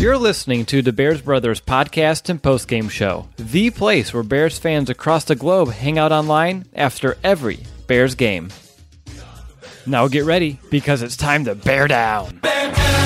You're listening to the Bears Brothers podcast and postgame show, the place where Bears fans across the globe hang out online after every Bears game. Now get ready, because it's time to bear down. Bear down!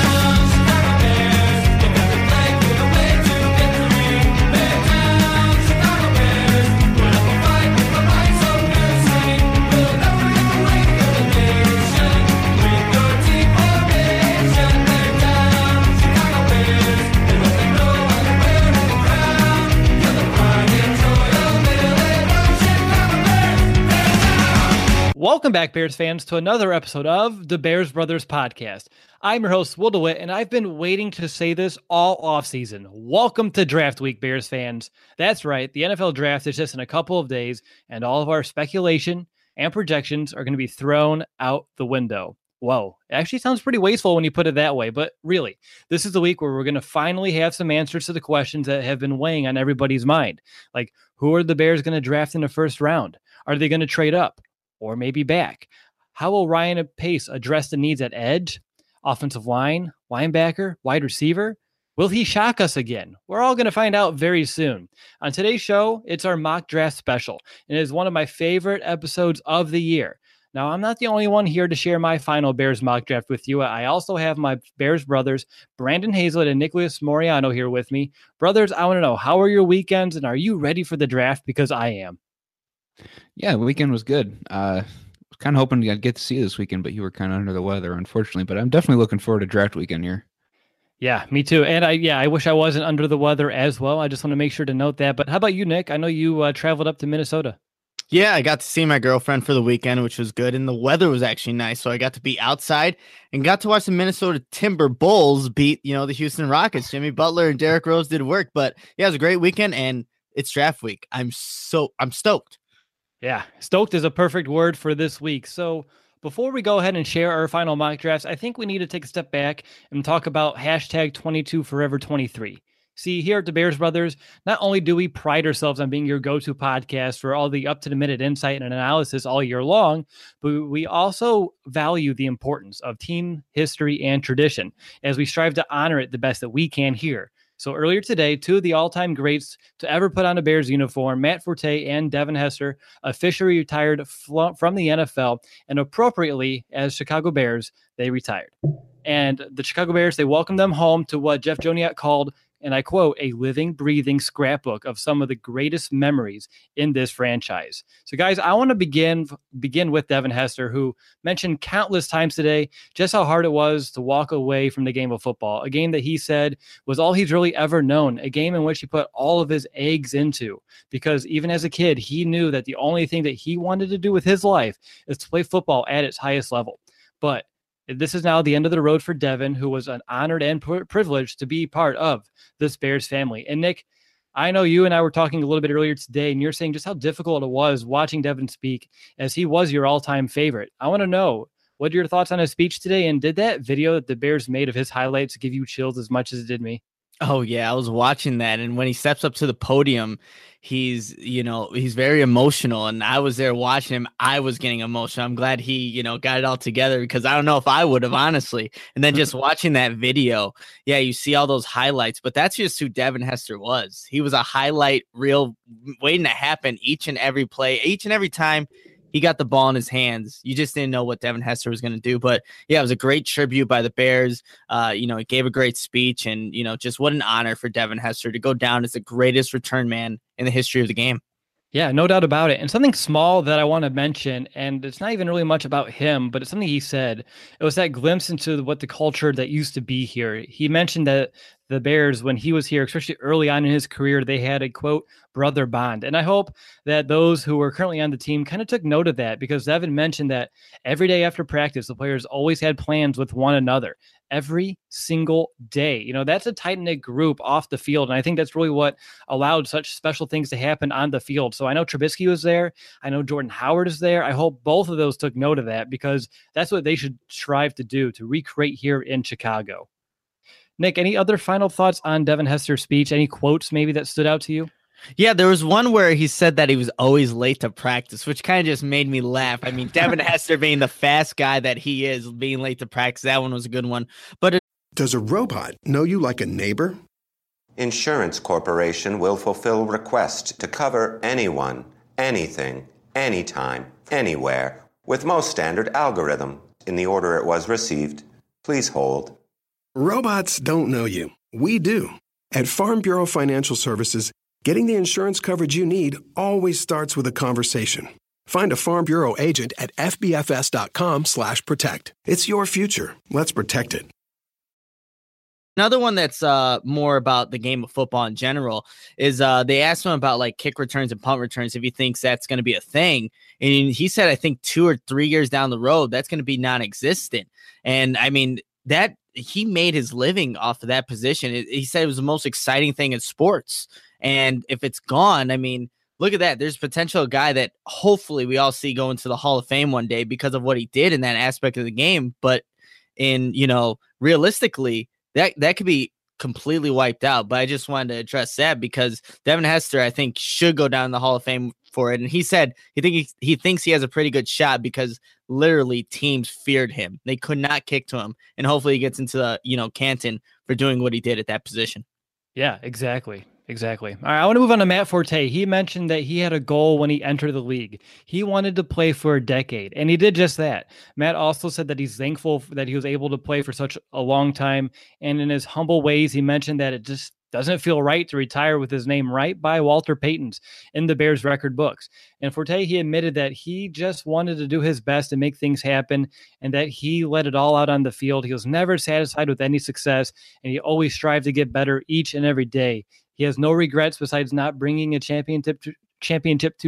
Welcome back, Bears fans, to another episode of the Bears Brothers podcast. I'm your host, Will DeWitt, and I've been waiting to say this all offseason. Welcome to draft week, Bears fans. That's right, the NFL draft is just in a couple of days, and all of our speculation and projections are going to be thrown out the window. Whoa, it actually sounds pretty wasteful when you put it that way, but really, this is the week where we're going to finally have some answers to the questions that have been weighing on everybody's mind. Like, who are the Bears going to draft in the first round? Are they going to trade up? Or maybe back? How will Ryan Pace address the needs at edge, offensive line, linebacker, wide receiver? Will he shock us again? We're all going to find out very soon. On today's show, it's our mock draft special, and it is one of my favorite episodes of the year. Now, I'm not the only one here to share my final Bears mock draft with you. I also have my Bears brothers, Brandon Hazlett and Nicholas Moriano, here with me. Brothers, I want to know, how are your weekends, and are you ready for the draft? Because I am. Yeah, the weekend was good. I was kind of hoping I'd get to see you this weekend, but you were kind of under the weather, unfortunately. But I'm definitely looking forward to draft weekend here. Yeah, me too. And I wish I wasn't under the weather as well. I just want to make sure to note that. But how about you, Nick? I know you traveled up to Minnesota. Yeah, I got to see my girlfriend for the weekend, which was good. And the weather was actually nice. So I got to be outside and got to watch the Minnesota Timber Bulls beat, the Houston Rockets. Jimmy Butler and Derrick Rose did work. But yeah, it was a great weekend, and it's draft week. I'm stoked. Yeah, stoked is a perfect word for this week. So before we go ahead and share our final mock drafts, I think we need to take a step back and talk about hashtag 22forever23. See, here at the Bears Brothers, not only do we pride ourselves on being your go-to podcast for all the up-to-the-minute insight and analysis all year long, but we also value the importance of team history and tradition as we strive to honor it the best that we can here. So earlier today, two of the all-time greats to ever put on a Bears uniform, Matt Forte and Devin Hester, officially retired from the NFL, and appropriately, as Chicago Bears, they retired. And the Chicago Bears, they welcomed them home to what Jeff Joniak called, and I quote, a living, breathing scrapbook of some of the greatest memories in this franchise. So guys, I want to begin with Devin Hester, who mentioned countless times today just how hard it was to walk away from the game of football, a game that he said was all he's really ever known, a game in which he put all of his eggs into, because even as a kid, he knew that the only thing that he wanted to do with his life is to play football at its highest level. But this is now the end of the road for Devin, who was an honored and privileged to be part of this Bears family. And Nick, I know you and I were talking a little bit earlier today, and you're saying just how difficult it was watching Devin speak, as he was your all-time favorite. I want to know, what are your thoughts on his speech today? And did that video that the Bears made of his highlights give you chills as much as it did me? Oh, yeah, I was watching that. And when he steps up to the podium, he's very emotional. And I was there watching him. I was getting emotional. I'm glad he, got it all together, because I don't know if I would have, honestly. And then just watching that video. Yeah, you see all those highlights. But that's just who Devin Hester was. He was a highlight reel waiting to happen each and every play, each and every time he got the ball in his hands. You just didn't know what Devin Hester was going to do. But yeah, it was a great tribute by the Bears. He gave a great speech, and just what an honor for Devin Hester to go down as the greatest return man in the history of the game. Yeah, no doubt about it. And something small that I want to mention, and it's not even really much about him, but it's something he said. It was that glimpse into what the culture that used to be here. He mentioned that the Bears, when he was here, especially early on in his career, they had a, quote, brother bond. And I hope that those who are currently on the team kind of took note of that, because Devin mentioned that every day after practice, the players always had plans with one another every single day. That's a tight-knit group off the field, and I think that's really what allowed such special things to happen on the field. So I know Trubisky was there. I know Jordan Howard is there. I hope both of those took note of that, because that's what they should strive to do, to recreate here in Chicago. Nick, any other final thoughts on Devin Hester's speech? Any quotes maybe that stood out to you? Yeah, there was one where he said that he was always late to practice, which kind of just made me laugh. I mean, Devin Hester being the fast guy that he is, being late to practice, that one was a good one. But does a robot know you like a neighbor? Insurance Corporation will fulfill requests to cover anyone, anything, anytime, anywhere, with most standard algorithm in the order it was received. Please hold. Robots don't know you. We do. At Farm Bureau Financial Services, getting the insurance coverage you need always starts with a conversation. Find a Farm Bureau agent at fbfs.com/protect. It's your future. Let's protect it. Another one that's more about the game of football in general is they asked him about like kick returns and punt returns, if he thinks that's going to be a thing. And he said, I think 2 or 3 years down the road, that's going to be non-existent. And I mean, that he made his living off of that position. He said it was the most exciting thing in sports. And if it's gone, I mean, look at that. There's potential guy that hopefully we all see going to the Hall of Fame one day because of what he did in that aspect of the game. But in, realistically, that could be completely wiped out. But I just wanted to address that because Devin Hester, I think, should go down the Hall of Fame for it. And he said he thinks he has a pretty good shot because literally teams feared him. They could not kick to him. And hopefully he gets into, Canton for doing what he did at that position. Yeah, exactly. Exactly. All right, I want to move on to Matt Forte. He mentioned that he had a goal when he entered the league. He wanted to play for a decade, and he did just that. Matt also said that he's thankful that he was able to play for such a long time, and in his humble ways, he mentioned that it just doesn't feel right to retire with his name right by Walter Payton's in the Bears record books. And Forte, he admitted that he just wanted to do his best and make things happen, and that he let it all out on the field. He was never satisfied with any success, and he always strived to get better each and every day. He has no regrets besides not bringing a championship to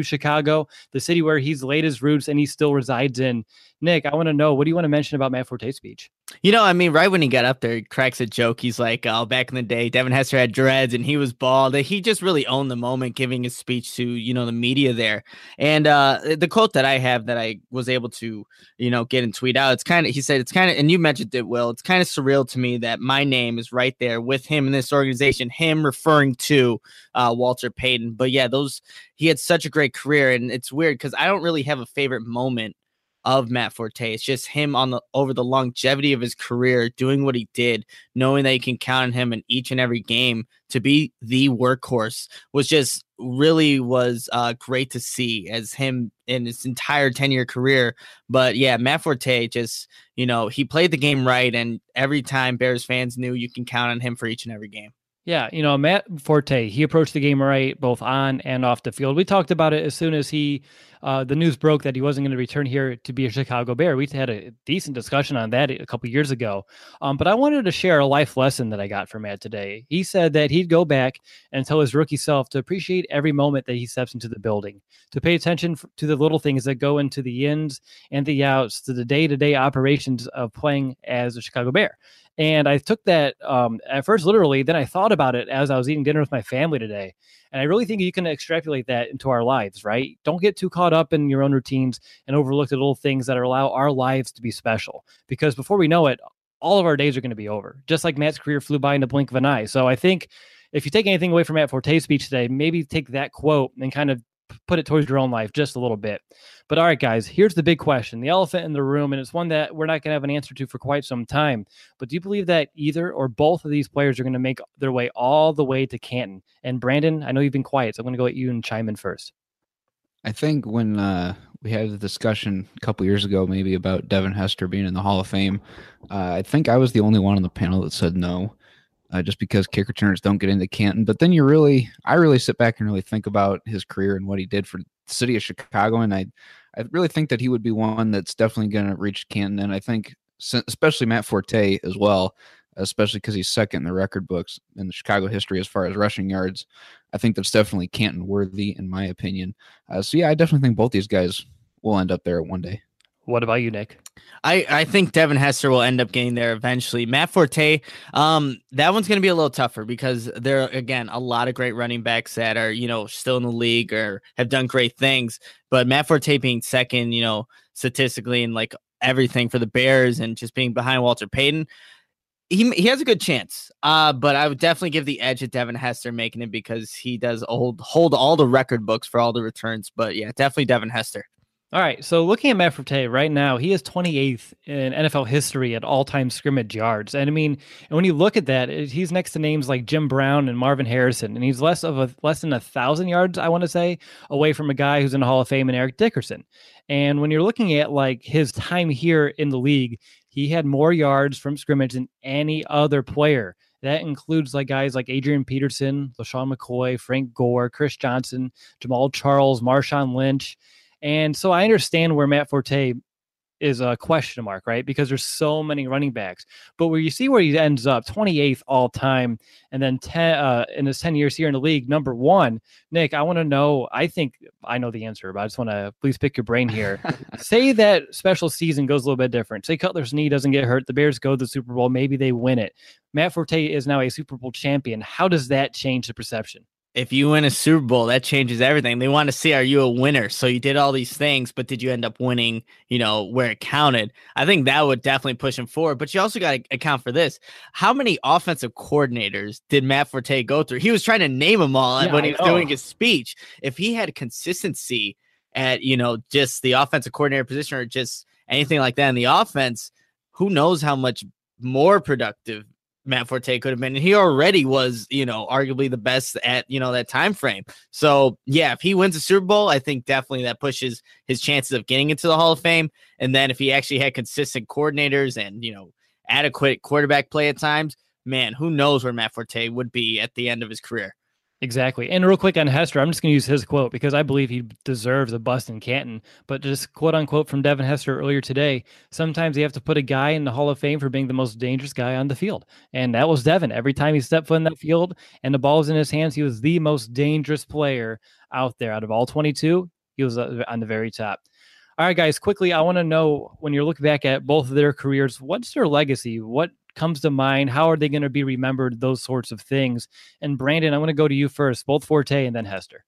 Chicago, the city where he's laid his roots and he still resides in. Nick, I want to know, what do you want to mention about Matt Forte's speech? Right when he got up there, he cracks a joke. He's like, oh, back in the day, Devin Hester had dreads and he was bald. He just really owned the moment giving his speech to, the media there. And the quote that I have that I was able to, get and tweet out, he said, and you mentioned it, Will, it's kind of surreal to me that my name is right there with him in this organization, him referring to Walter Payton. But yeah, he had such a great career, and it's weird because I don't really have a favorite moment of Matt Forte. It's just him over the longevity of his career, doing what he did, knowing that you can count on him in each and every game to be the workhorse was just really great to see as him in his entire 10-year career. But yeah, Matt Forte just, he played the game right. And every time Bears fans knew you can count on him for each and every game. Yeah, Matt Forte, he approached the game right, both on and off the field. We talked about it as soon as the news broke that he wasn't going to return here to be a Chicago Bear. We had a decent discussion on that a couple years ago. But I wanted to share a life lesson that I got from Matt today. He said that he'd go back and tell his rookie self to appreciate every moment that he steps into the building, to pay attention to the little things that go into the ins and the outs, to the day-to-day operations of playing as a Chicago Bear. And I took that at first literally, then I thought about it as I was eating dinner with my family today. And I really think you can extrapolate that into our lives, right? Don't get too caught up in your own routines and overlook the little things that allow our lives to be special. Because before we know it, all of our days are going to be over. Just like Matt's career flew by in the blink of an eye. So I think if you take anything away from Matt Forte's speech today, maybe take that quote and kind of put it towards your own life just a little bit. But all right, guys, here's the big question, the elephant in the room, and it's one that we're not going to have an answer to for quite some time. But do you believe that either or both of these players are going to make their way all the way to Canton? And Brandon, I know you've been quiet, so I'm going to go at you and chime in first. I think when we had the discussion a couple years ago, maybe about Devin Hester being in the Hall of Fame, I think I was the only one on the panel that said no, just because kick returners don't get into Canton. But then I really sit back and really think about his career and what he did for the city of Chicago. And I really think that he would be one that's definitely going to reach Canton. And I think especially Matt Forte as well, especially because he's second in the record books in the Chicago history as far as rushing yards. I think that's definitely Canton worthy, in my opinion. So, yeah, I definitely think both these guys will end up there one day. What about you, Nick? I think Devin Hester will end up getting there eventually. Matt Forte, that one's going to be a little tougher because there are, again, a lot of great running backs that are, you know, still in the league or have done great things. But Matt Forte being second, you know, statistically and like everything for the Bears and just being behind Walter Payton, He has a good chance, but I would definitely give the edge to Devin Hester making it because he does hold all the record books for all the returns. But, yeah, definitely Devin Hester. All right, so looking at Matt Forte right now, he is 28th in NFL history at all-time scrimmage yards. And, I mean, when you look at that, he's next to names like Jim Brown and Marvin Harrison, and he's less than 1,000 yards, I want to say, away from a guy who's in the Hall of Fame and Eric Dickerson. And when you're looking at, like, his time here in the league, he had more yards from scrimmage than any other player. That includes like guys like Adrian Peterson, LeSean McCoy, Frank Gore, Chris Johnson, Jamaal Charles, Marshawn Lynch. And so I understand where Matt Forte is a question mark, right? Because there's so many running backs. But where you see where he ends up, 28th all time, and then in his 10 years here in the league, number one. Nick, I want to know, I think I know the answer, but I just want to please pick your brain here. Say that special season goes a little bit different. Say Cutler's knee doesn't get hurt. The Bears go to the Super Bowl. Maybe they win it. Matt Forte is now a Super Bowl champion. How does that change the perception? If you win a Super Bowl, that changes everything. They want to see, are you a winner? So you did all these things, but did you end up winning, you know, where it counted? I think that would definitely push him forward. But you also got to account for this. How many offensive coordinators did Matt Forte go through? He was trying to name them all when he was doing his speech. If he had consistency at, you know, just the offensive coordinator position or just anything like that in the offense, who knows how much more productive Matt Forte could have been, and he already was, you know, arguably the best at, you know, that time frame. So yeah, if he wins the Super Bowl, I think definitely that pushes his chances of getting into the Hall of Fame. And then if he actually had consistent coordinators and, you know, adequate quarterback play at times, man, who knows where Matt Forte would be at the end of his career. Exactly. And real quick on Hester, I'm just going to use his quote because I believe he deserves a bust in Canton. But just quote unquote from Devin Hester earlier today, sometimes you have to put a guy in the Hall of Fame for being the most dangerous guy on the field. And that was Devin. Every time he stepped foot in that field and the ball was in his hands, he was the most dangerous player out there. Out of all 22, he was on the very top. All right, guys, quickly, I want to know, when you look back at both of their careers, what's their legacy? What comes to mind? How are they going to be remembered? Those sorts of things. And Brandon, I want to go to you first, both Forte and then Hester.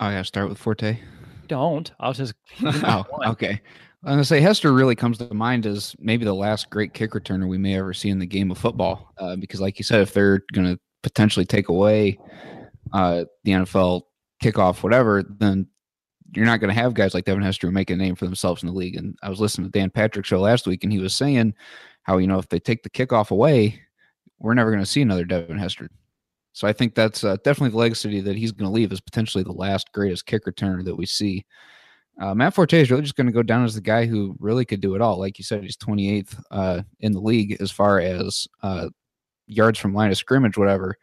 I gotta start with Forte. Don't. I'll just. Okay. I'm going to say Hester really comes to mind as maybe the last great kick returner we may ever see in the game of football. Because like you said, if they're going to potentially take away the NFL kickoff, whatever, then you're not going to have guys like Devin Hester who make a name for themselves in the league. And I was listening to Dan Patrick's show last week, and he was saying how, you know, if they take the kickoff away, we're never going to see another Devin Hester. So I think that's definitely the legacy that he's going to leave, is potentially the last greatest kick returner that we see. Matt Forte is really just going to go down as the guy who really could do it all. Like you said, he's 28th in the league as far as yards from line of scrimmage, whatever.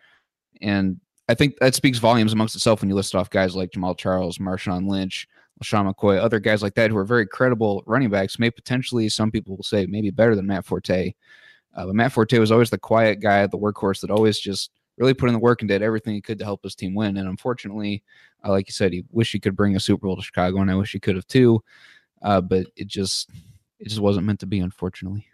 And I think that speaks volumes amongst itself when you list off guys like Jamaal Charles, Marshawn Lynch, LeSean McCoy, other guys like that who are very credible running backs, may potentially, some people will say, maybe better than Matt Forte. But Matt Forte was always the quiet guy, the workhorse that always just really put in the work and did everything he could to help his team win. And unfortunately, like you said, he wish he could bring a Super Bowl to Chicago, and I wish he could have too. But it just wasn't meant to be, unfortunately.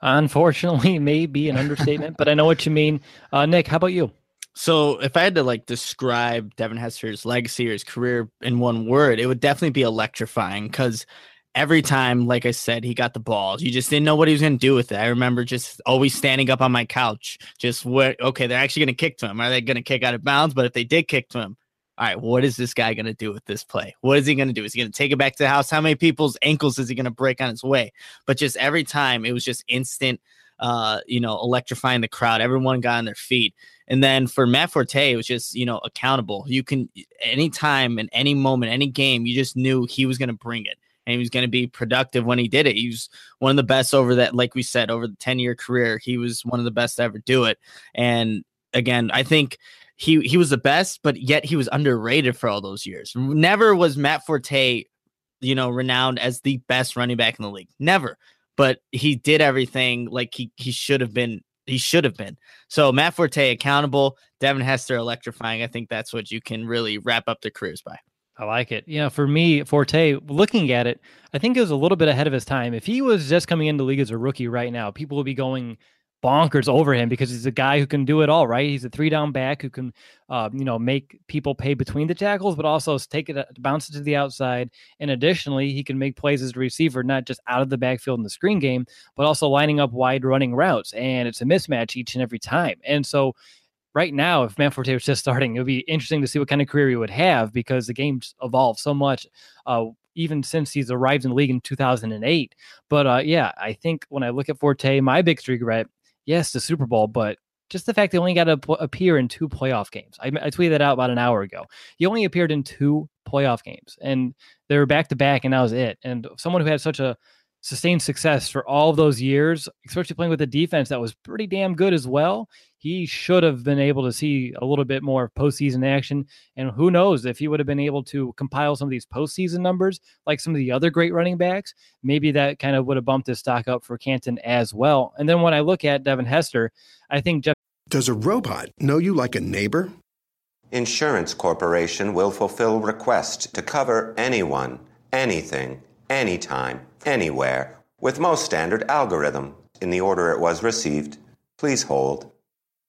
Unfortunately may be an understatement, but I know what you mean. Nick, how about you? So if I had to like describe Devin Hester's legacy or his career in one word, it would definitely be electrifying, because every time, like I said, he got the ball, you just didn't know what he was going to do with it. I remember just always standing up on my couch, just what, okay, they're actually going to kick to him. Are they going to kick out of bounds? But if they did kick to him, all right, what is this guy going to do with this play? What is he going to do? Is he going to take it back to the house? How many people's ankles is he going to break on his way? But just every time it was just instant electrifying the crowd. Everyone got on their feet. And then for Matt Forte, it was just, accountable. You can, anytime, in any moment, any game, you just knew he was going to bring it. And he was going to be productive when he did it. He was one of the best over that, like we said, over the 10-year career. He was one of the best to ever do it. And again, I think he was the best, but yet he was underrated for all those years. Never was Matt Forte, renowned as the best running back in the league. Never. But he did everything like he should have been. He should have been. So Matt Forte, accountable. Devin Hester, electrifying. I think that's what you can really wrap up their careers by. I like it. For me, Forte, looking at it, I think it was a little bit ahead of his time. If he was just coming into the league as a rookie right now, people would be going bonkers over him because he's a guy who can do it all, right? He's a 3-down back who can, make people pay between the tackles, but also take it, bounce it to the outside. And additionally, he can make plays as a receiver, not just out of the backfield in the screen game, but also lining up wide running routes. And it's a mismatch each and every time. And so right now, if Matt Forte was just starting, it would be interesting to see what kind of career he would have because the game's evolved so much, even since he's arrived in the league in 2008. But I think when I look at Forte, my biggest regret, yes, the Super Bowl, but just the fact they only got to appear in 2 playoff games. I tweeted that out about an hour ago. He only appeared in 2 playoff games, and they were back-to-back, and that was it. And someone who had such a sustained success for all of those years, especially playing with a defense that was pretty damn good as well. He should have been able to see a little bit more postseason action. And who knows if he would have been able to compile some of these postseason numbers, like some of the other great running backs, maybe that kind of would have bumped his stock up for Canton as well. And then when I look at Devin Hester, I think Jeff. Does a robot know you like a neighbor? Insurance Corporation will fulfill requests to cover anyone, anything, anytime, anywhere, with most standard algorithm in the order it was received. Please hold.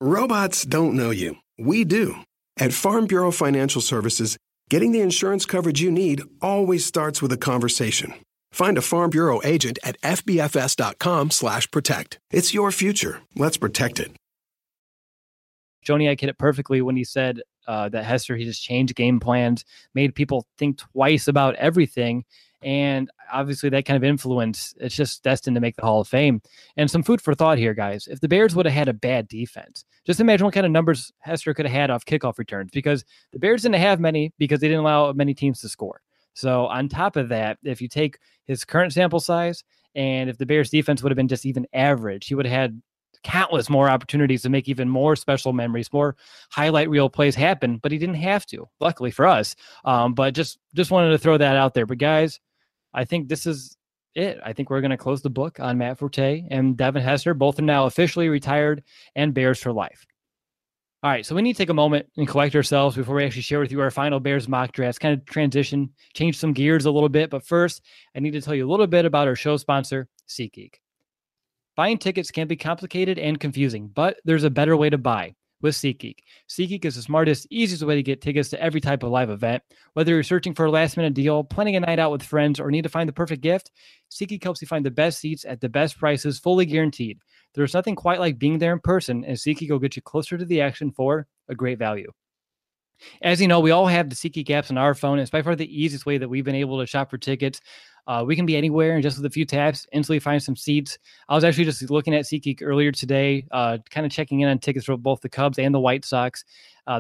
Robots don't know you. We do. At Farm Bureau Financial Services, getting the insurance coverage you need always starts with a conversation. Find a Farm Bureau agent at fbfs.com/protect. It's your future. Let's protect it. Joniak hit it perfectly when he said that Hester, he just changed game plans, made people think twice about everything. And obviously that kind of influence, it's just destined to make the Hall of Fame. And some food for thought here, guys. If the Bears would have had a bad defense, just imagine what kind of numbers Hester could have had off kickoff returns, because the Bears didn't have many because they didn't allow many teams to score. So on top of that, if you take his current sample size and if the Bears defense would have been just even average, he would have had countless more opportunities to make even more special memories, more highlight reel plays happen, but he didn't have to, luckily for us. But just wanted to throw that out there. But guys, I think this is it. I think we're going to close the book on Matt Forte and Devin Hester. Both are now officially retired and Bears for life. All right, so we need to take a moment and collect ourselves before we actually share with you our final Bears mock drafts, kind of transition, change some gears a little bit. But first, I need to tell you a little bit about our show sponsor, SeatGeek. Buying tickets can be complicated and confusing, but there's a better way to buy with SeatGeek. SeatGeek is the smartest, easiest way to get tickets to every type of live event. Whether you're searching for a last-minute deal, planning a night out with friends, or need to find the perfect gift, SeatGeek helps you find the best seats at the best prices, fully guaranteed. There's nothing quite like being there in person, and SeatGeek will get you closer to the action for a great value. As you know, we all have the SeatGeek apps on our phone. It's by far the easiest way that we've been able to shop for tickets. We can be anywhere, and just with a few taps, instantly find some seats. I was actually just looking at SeatGeek earlier today, kind of checking in on tickets for both the Cubs and the White Sox.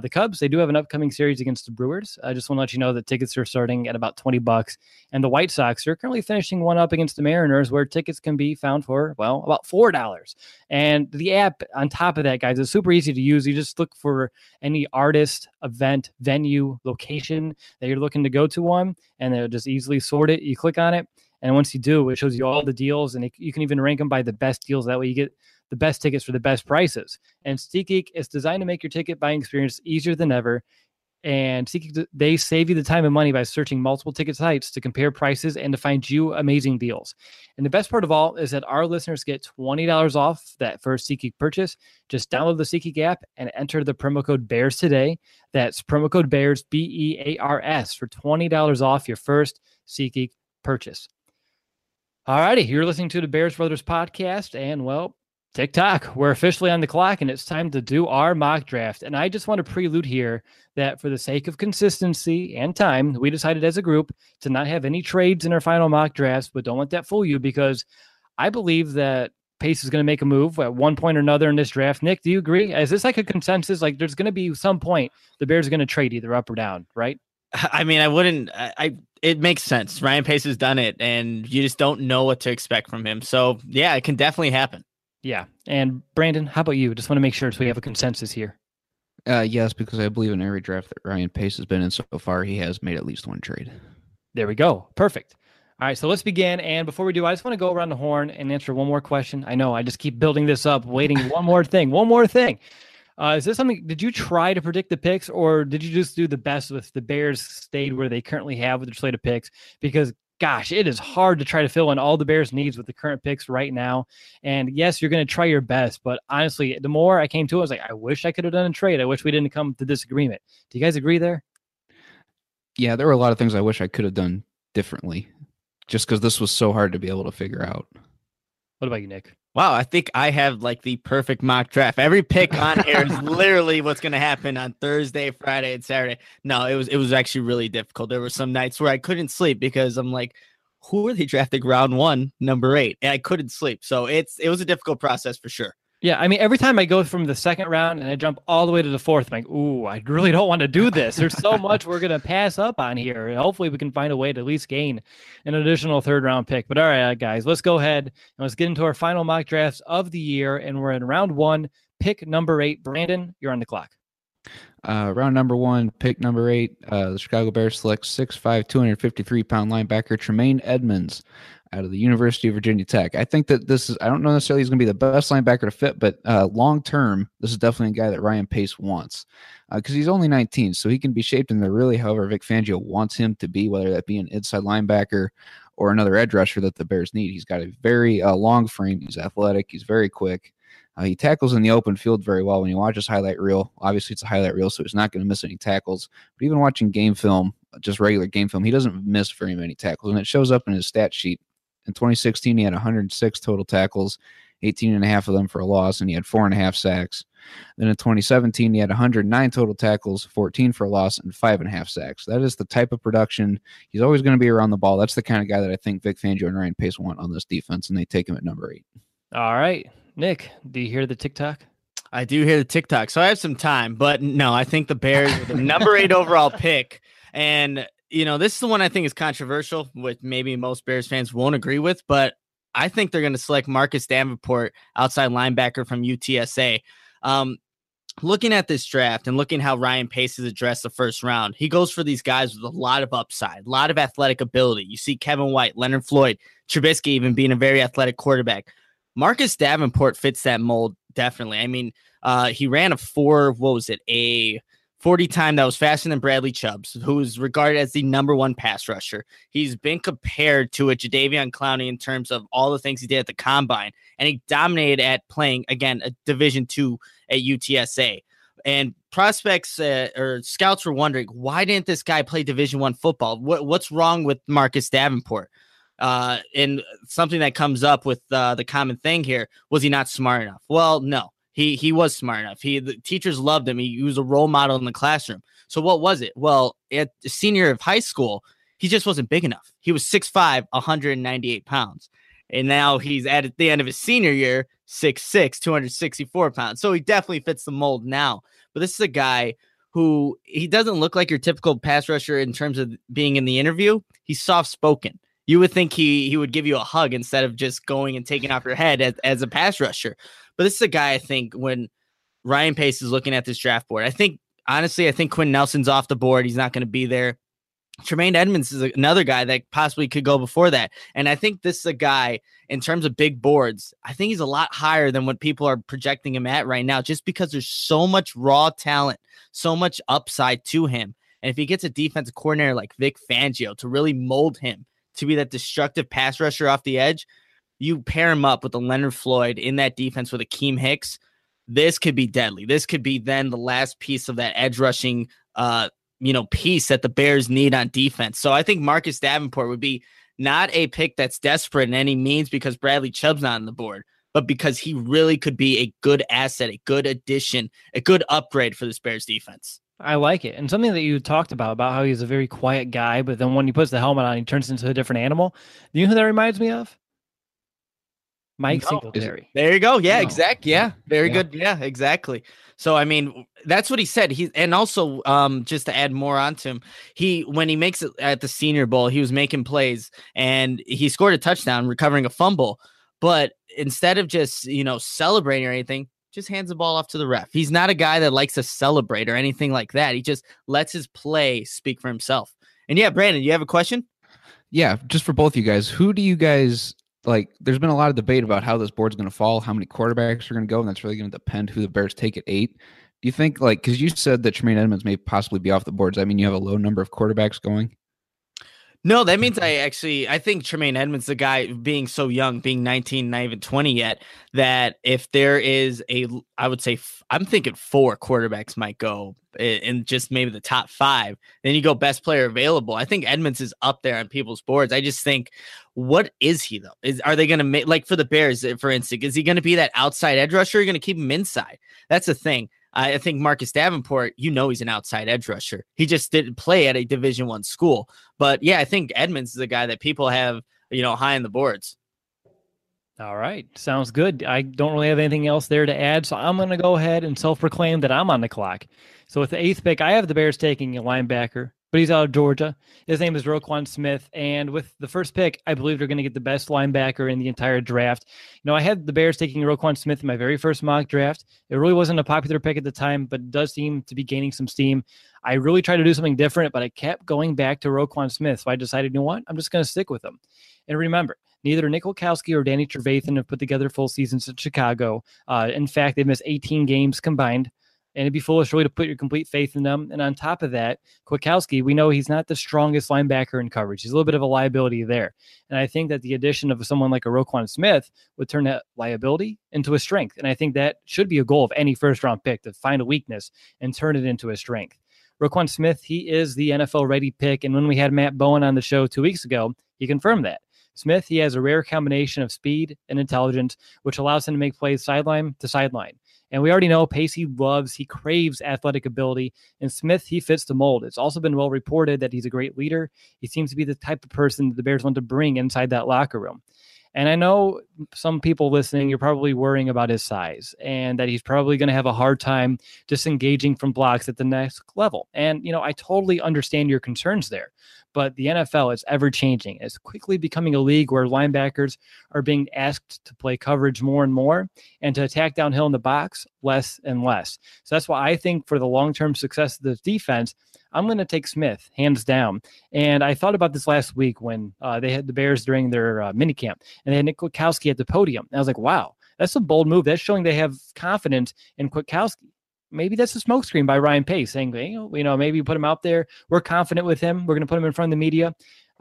The Cubs, they do have an upcoming series against the Brewers. I just want to let you know that tickets are starting at about $20. And the White Sox are currently finishing one up against the Mariners, where tickets can be found for, well, about $4. And the app, on top of that, guys, is super easy to use. You just look for any artist, event, venue, location that you're looking to go to one, and they'll just easily sort it. You click on it, and once you do, it shows you all the deals, and you can even rank them by the best deals. That way you get the best tickets for the best prices. And SeatGeek is designed to make your ticket buying experience easier than ever. And SeatGeek, they save you the time and money by searching multiple ticket sites to compare prices and to find you amazing deals. And the best part of all is that our listeners get $20 off that first SeatGeek purchase. Just download the SeatGeek app and enter the promo code BEARS today. That's promo code BEARS, B-E-A-R-S, for $20 off your first SeatGeek purchase. All righty, you're listening to the Bears Brothers podcast, and well, TikTok, we're officially on the clock, and it's time to do our mock draft. And I just want to prelude here that for the sake of consistency and time, we decided as a group to not have any trades in our final mock drafts, but don't let that fool you, because I believe that Pace is going to make a move at one point or another in this draft. Nick, do you agree? Is this like a consensus? Like there's going to be some point the Bears are going to trade either up or down, right? I mean, it makes sense. Ryan Pace has done it and you just don't know what to expect from him. So yeah, it can definitely happen. Yeah. And Brandon, how about you? Just want to make sure so we have a consensus here. Yes, because I believe in every draft that Ryan Pace has been in so far, he has made at least one trade. There we go. Perfect. All right, so let's begin. And before we do, I just want to go around the horn and answer one more question. I know I just keep building this up, waiting one more thing. Is this something, did you try to predict the picks or did you just do the best with the Bears stayed where they currently have with their slate of picks? Because gosh, it is hard to try to fill in all the Bears needs with the current picks right now. And yes, you're going to try your best, but honestly, the more I came to it, I was like, I wish I could have done a trade. I wish we didn't come to this agreement. Do you guys agree there? Yeah, there were a lot of things I wish I could have done differently. Just because this was so hard to be able to figure out. What about you, Nick? Wow, I think I have like the perfect mock draft. Every pick on here is literally what's going to happen on Thursday, Friday, and Saturday. No, it was actually really difficult. There were some nights where I couldn't sleep because I'm like, who are they drafting round one, number 8? And I couldn't sleep. So it was a difficult process for sure. Yeah, I mean, every time I go from the second round and I jump all the way to the fourth, I'm like, ooh, I really don't want to do this. There's so much we're going to pass up on here. And hopefully we can find a way to at least gain an additional third-round pick. But all right, guys, let's go ahead and let's get into our final mock drafts of the year. And we're in round one, pick number 8. Brandon, you're on the clock. Round number one, pick number 8. The Chicago Bears select 6'5", 253-pound linebacker Tremaine Edmonds out of the University of Virginia Tech. I think that I don't know necessarily he's going to be the best linebacker to fit, but long-term, this is definitely a guy that Ryan Pace wants because he's only 19, so he can be shaped into really however Vic Fangio wants him to be, whether that be an inside linebacker or another edge rusher that the Bears need. He's got a very long frame. He's athletic. He's very quick. He tackles in the open field very well. When you watch his highlight reel, obviously it's a highlight reel, so he's not going to miss any tackles. But even watching game film, just regular game film, he doesn't miss very many tackles, and it shows up in his stat sheet. In 2016, he had 106 total tackles, 18.5 of them for a loss, and he had 4.5 sacks. Then in 2017, he had 109 total tackles, 14 for a loss, and 5.5 sacks. That is the type of production. He's always going to be around the ball. That's the kind of guy that I think Vic Fangio and Ryan Pace want on this defense, and they take him at number 8. All right. Nick, do you hear the TikTok? I do hear the TikTok. So I have some time, but no, I think the Bears are the number 8 overall pick. And, you know, this is the one I think is controversial, which maybe most Bears fans won't agree with, but I think they're going to select Marcus Davenport, outside linebacker from UTSA. Looking at this draft and looking how Ryan Pace has addressed the first round, he goes for these guys with a lot of upside, a lot of athletic ability. You see Kevin White, Leonard Floyd, Trubisky even being a very athletic quarterback. Marcus Davenport fits that mold definitely. I mean, he ran a 40 time that was faster than Bradley Chubbs, who is regarded as the number 1 pass rusher. He's been compared to a Jadeveon Clowney in terms of all the things he did at the combine, and he dominated at playing, again, a Division II at UTSA. And prospects or scouts were wondering, why didn't this guy play Division I football? What's wrong with Marcus Davenport? And something that comes up with the common thing here, was he not smart enough? Well, no. He was smart enough. The teachers loved him. He was a role model in the classroom. So what was it? Well, at the senior of high school, he just wasn't big enough. He was 6'5", 198 pounds. And now he's at the end of his senior year, 6'6", 264 pounds. So he definitely fits the mold now. But this is a guy who, he doesn't look like your typical pass rusher in terms of being in the interview. He's soft-spoken. You would think he would give you a hug instead of just going and taking off your head as a pass rusher. But this is a guy, I think, when Ryan Pace is looking at this draft board, I think Quenton Nelson's off the board. He's not going to be there. Tremaine Edmonds is another guy that possibly could go before that. And I think this is a guy, in terms of big boards, I think he's a lot higher than what people are projecting him at right now, just because there's so much raw talent, so much upside to him. And if he gets a defensive coordinator like Vic Fangio to really mold him to be that destructive pass rusher off the edge, you pair him up with the Leonard Floyd in that defense with Akiem Hicks, this could be deadly. This could be then the last piece of that edge rushing, piece that the Bears need on defense. So I think Marcus Davenport would be not a pick that's desperate in any means because Bradley Chubb's not on the board, but because he really could be a good asset, a good addition, a good upgrade for this Bears defense. I like it. And something that you talked about how he's a very quiet guy, but then when he puts the helmet on, he turns into a different animal. Do you know who that reminds me of? Mike Singletary. There you go. Yeah, no. Exactly. Yeah, very good. Yeah, exactly. So, I mean, that's what he said. He and also just to add more on to him, when he makes it at the Senior Bowl, he was making plays and he scored a touchdown, recovering a fumble. But instead of just, celebrating or anything, just hands the ball off to the ref. He's not a guy that likes to celebrate or anything like that. He just lets his play speak for himself. And yeah, Brandon, you have a question? Yeah, just for both you guys, who do you guys? Like, there's been a lot of debate about how this board's going to fall, how many quarterbacks are going to go, and that's really going to depend who the Bears take at 8. Do you think, because you said that Tremaine Edmonds may possibly be off the board, does that mean you have a low number of quarterbacks going? No, that means I think Tremaine Edmonds, the guy being so young, being 19, not even 20 yet, that if there is I'm thinking 4 quarterbacks might go in just maybe the top 5. Then you go best player available. I think Edmonds is up there on people's boards. I just think, what is he though? Are they going to make, like for the Bears, for instance, is he going to be that outside edge rusher? Or are you going to keep him inside? That's the thing. I think Marcus Davenport, he's an outside edge rusher. He just didn't play at a Division I school. But, yeah, I think Edmonds is a guy that people have, high on the boards. All right. Sounds good. I don't really have anything else there to add, so I'm going to go ahead and self-proclaim that I'm on the clock. So with the 8th pick, I have the Bears taking a linebacker, but he's out of Georgia. His name is Roquan Smith, and with the first pick, I believe they're going to get the best linebacker in the entire draft. I had the Bears taking Roquan Smith in my very first mock draft. It really wasn't a popular pick at the time, but it does seem to be gaining some steam. I really tried to do something different, but I kept going back to Roquan Smith, so I decided, I'm just going to stick with him. And remember, neither Nick Kukowski or Danny Trevathan have put together full seasons at Chicago. In fact, they've missed 18 games combined. And it'd be foolish really to put your complete faith in them. And on top of that, Kukowski, we know he's not the strongest linebacker in coverage. He's a little bit of a liability there. And I think that the addition of someone like a Roquan Smith would turn that liability into a strength. And I think that should be a goal of any first-round pick, to find a weakness and turn it into a strength. Roquan Smith, he is the NFL-ready pick. And when we had Matt Bowen on the show 2 weeks ago, he confirmed that. Smith, he has a rare combination of speed and intelligence, which allows him to make plays sideline to sideline. And we already know Pace, he craves athletic ability, and Smith, he fits the mold. It's also been well reported that he's a great leader. He seems to be the type of person that the Bears want to bring inside that locker room. And I know some people listening, you're probably worrying about his size and that he's probably going to have a hard time disengaging from blocks at the next level. And, I totally understand your concerns there, but the NFL is ever changing. It's quickly becoming a league where linebackers are being asked to play coverage more and more and to attack downhill in the box less and less. So that's why I think for the long-term success of this defense, I'm going to take Smith, hands down. And I thought about this last week when they had the Bears during their minicamp, and they had Nick Kukowski at the podium. And I was like, wow, that's a bold move. That's showing they have confidence in Kukowski. Maybe that's a smokescreen by Ryan Pace saying, maybe put him out there. We're confident with him. We're going to put him in front of the media.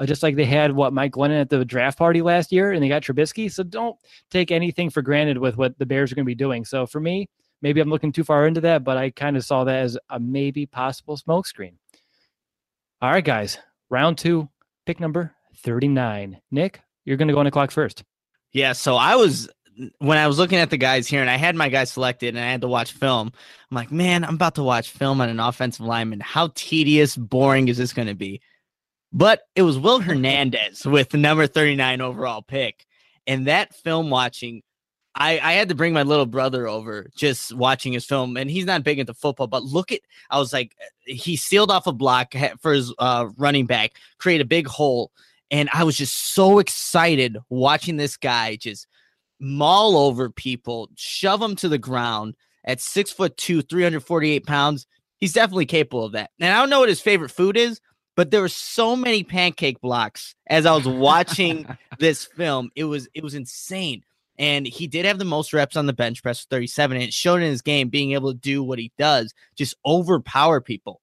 Just like they had Mike Glennon at the draft party last year, and they got Trubisky. So don't take anything for granted with what the Bears are going to be doing. So for me, maybe I'm looking too far into that, but I kind of saw that as a maybe possible smokescreen. All right, guys, round 2, pick number 39. Nick, you're going to go on the clock first. Yeah, so when I was looking at the guys here and I had my guy selected and I had to watch film, I'm like, man, I'm about to watch film on an offensive lineman. How tedious, boring is this going to be? But it was Will Hernandez with the number 39 overall pick. And that film watching, I had to bring my little brother over just watching his film, and he's not big into football, but I was like, he sealed off a block for his running back, create a big hole. And I was just so excited watching this guy just maul over people, shove them to the ground at 6'2", 348 pounds. He's definitely capable of that. And I don't know what his favorite food is, but there were so many pancake blocks as I was watching this film. It was insane. And he did have the most reps on the bench press, 37, and it showed in his game being able to do what he does, just overpower people.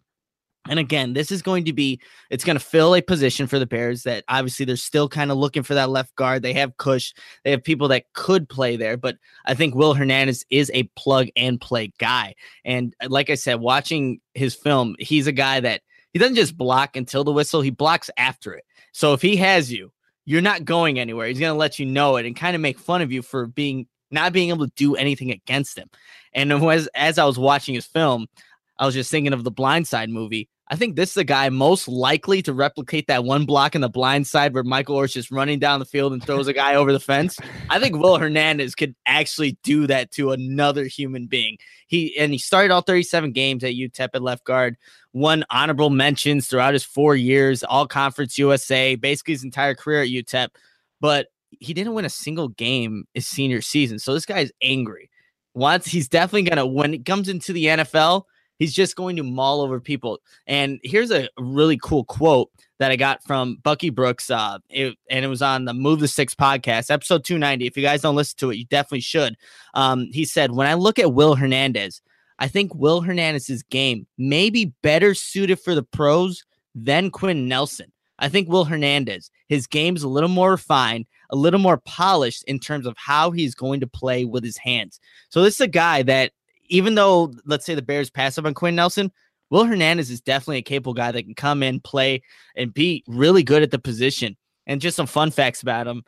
And again, this is going to be, it's going to fill a position for the Bears that obviously they're still kind of looking for that left guard. They have Cush. They have people that could play there, but I think Will Hernandez is a plug and play guy. And like I said, watching his film, he's a guy that he doesn't just block until the whistle. He blocks after it. So if he has you, you're not going anywhere. He's going to let you know it and kind of make fun of you for not being able to do anything against him. And as I was watching his film, I was just thinking of the Blind Side movie. I think this is the guy most likely to replicate that one block in the blind side where Michael Orr's just running down the field and throws a guy over the fence. I think Will Hernandez could actually do that to another human being. He started all 37 games at UTEP at left guard, won honorable mentions throughout his 4 years, all conference USA, basically his entire career at UTEP, but he didn't win a single game his senior season. So this guy is angry. Once he's definitely going to, when it comes into the NFL, he's just going to maul over people. And here's a really cool quote that I got from Bucky Brooks. It was on the Move the Six podcast, episode 290. If you guys don't listen to it, you definitely should. He said, when I look at Will Hernandez, I think Will Hernandez's game may be better suited for the pros than Quenton Nelson. I think Will Hernandez, his game's a little more refined, a little more polished in terms of how he's going to play with his hands. So this is a guy that, even though, let's say the Bears pass up on Quenton Nelson, Will Hernandez is definitely a capable guy that can come in, play, and be really good at the position. And just some fun facts about him.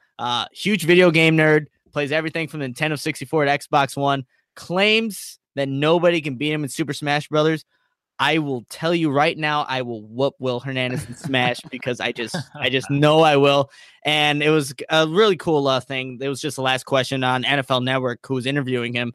Huge video game nerd, plays everything from the Nintendo 64 to Xbox One, claims that nobody can beat him in Super Smash Brothers. I will tell you right now, I will whoop Will Hernandez in Smash because I just know I will. And it was a really cool thing. It was just the last question on NFL Network, who was interviewing him.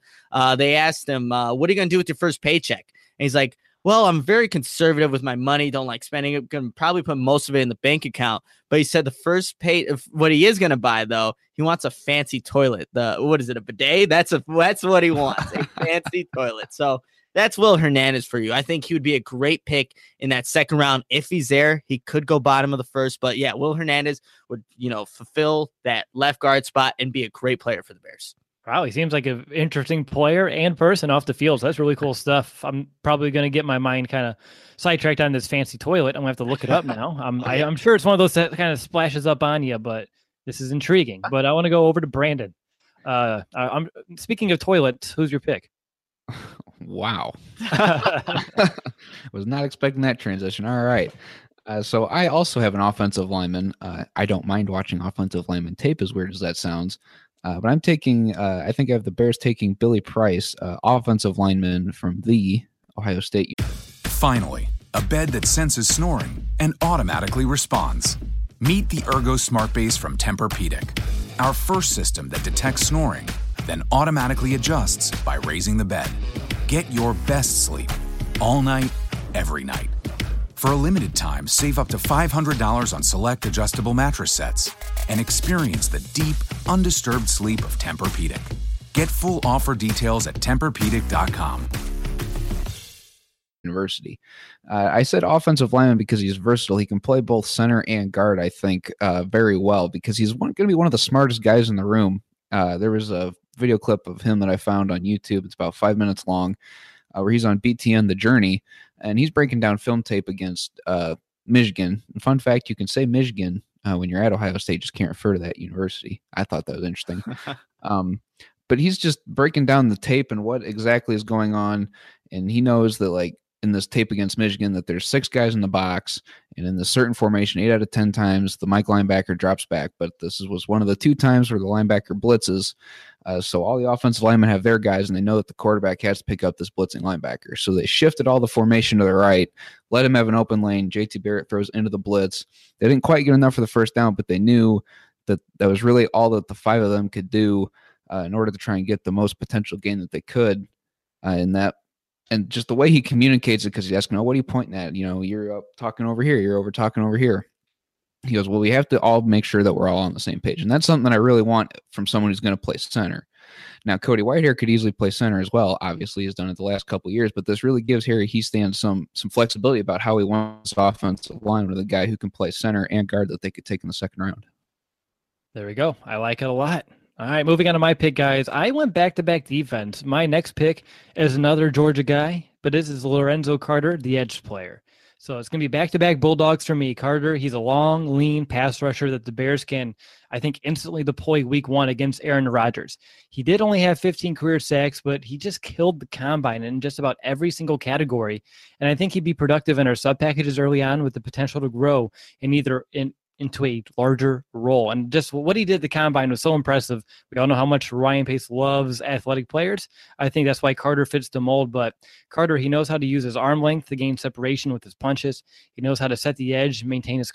They asked him, what are you going to do with your first paycheck? And he's like, well, I'm very conservative with my money. Don't like spending it. Going to probably put most of it in the bank account. But he said the first pay, what he is going to buy, though, he wants a fancy toilet. What is it, a bidet? That's what he wants, a fancy toilet. So that's Will Hernandez for you. I think he would be a great pick in that second round. If he's there, he could go bottom of the first. But yeah, Will Hernandez would, fulfill that left guard spot and be a great player for the Bears. Wow, he seems like an interesting player and person off the field. So that's really cool stuff. I'm probably going to get my mind kind of sidetracked on this fancy toilet. I'm going to have to look it up now. I'm sure it's one of those that kind of splashes up on you, but this is intriguing. But I want to go over to Brandon. I'm speaking of toilets, who's your pick? Wow. Was not expecting that transition. All right. So I also have an offensive lineman. I don't mind watching offensive lineman tape, as weird as that sounds. But I'm taking, I think I have the Bears taking Billy Price, offensive lineman from the Ohio State. Finally, a bed that senses snoring and automatically responds. Meet the Ergo Smart Base from Tempur-Pedic, our first system that detects snoring, then automatically adjusts by raising the bed. Get your best sleep all night, every night. For a limited time, save up to $500 on select adjustable mattress sets and experience the deep, undisturbed sleep of Tempur-Pedic. Get full offer details at TempurPedic.com. University. I said offensive lineman because he's versatile. He can play both center and guard, I think, very well because he's going to be one of the smartest guys in the room. There was a video clip of him that I found on YouTube. It's about 5 minutes long, where he's on BTN The Journey, and he's breaking down film tape against Michigan. And fun fact, you can say Michigan when you're at Ohio State, just can't refer to that university. I thought that was interesting. But he's just breaking down the tape and what exactly is going on, and he knows that, like, in this tape against Michigan, that there's six guys in the box, and in the certain formation, 8 out of 10 times, the Mike linebacker drops back. But this was one of the two times where the linebacker blitzes. So all the offensive linemen have their guys, and they know that the quarterback has to pick up this blitzing linebacker. So they shifted all the formation to the right, let him have an open lane. JT Barrett throws into the blitz. They didn't quite get enough for the first down, but they knew that that was really all that the five of them could do in order to try and get the most potential gain that they could in that. And just the way he communicates it, because he's asking, what are you pointing at? You're up talking over here. You're over talking over here. He goes, well, we have to all make sure that we're all on the same page. And that's something that I really want from someone who's going to play center. Now, Cody Whitehair could easily play center as well. Obviously, he's done it the last couple of years, but this really gives Harry Heastand some flexibility about how he wants offensive line with a guy who can play center and guard that they could take in the second round. There we go. I like it a lot. All right, moving on to my pick, guys. I went back-to-back defense. My next pick is another Georgia guy, but this is Lorenzo Carter, the edge player. So it's going to be back-to-back Bulldogs for me. Carter, he's a long, lean pass rusher that the Bears can, I think, instantly deploy week one against Aaron Rodgers. He did only have 15 career sacks, but he just killed the combine in just about every single category. And I think he'd be productive in our sub packages early on with the potential to grow in either in into a larger role. And just what he did at the combine was so impressive. We all know how much Ryan Pace loves athletic players. I think that's why Carter fits the mold. But Carter, he knows how to use his arm length to gain separation with his punches. He knows how to set the edge, maintain his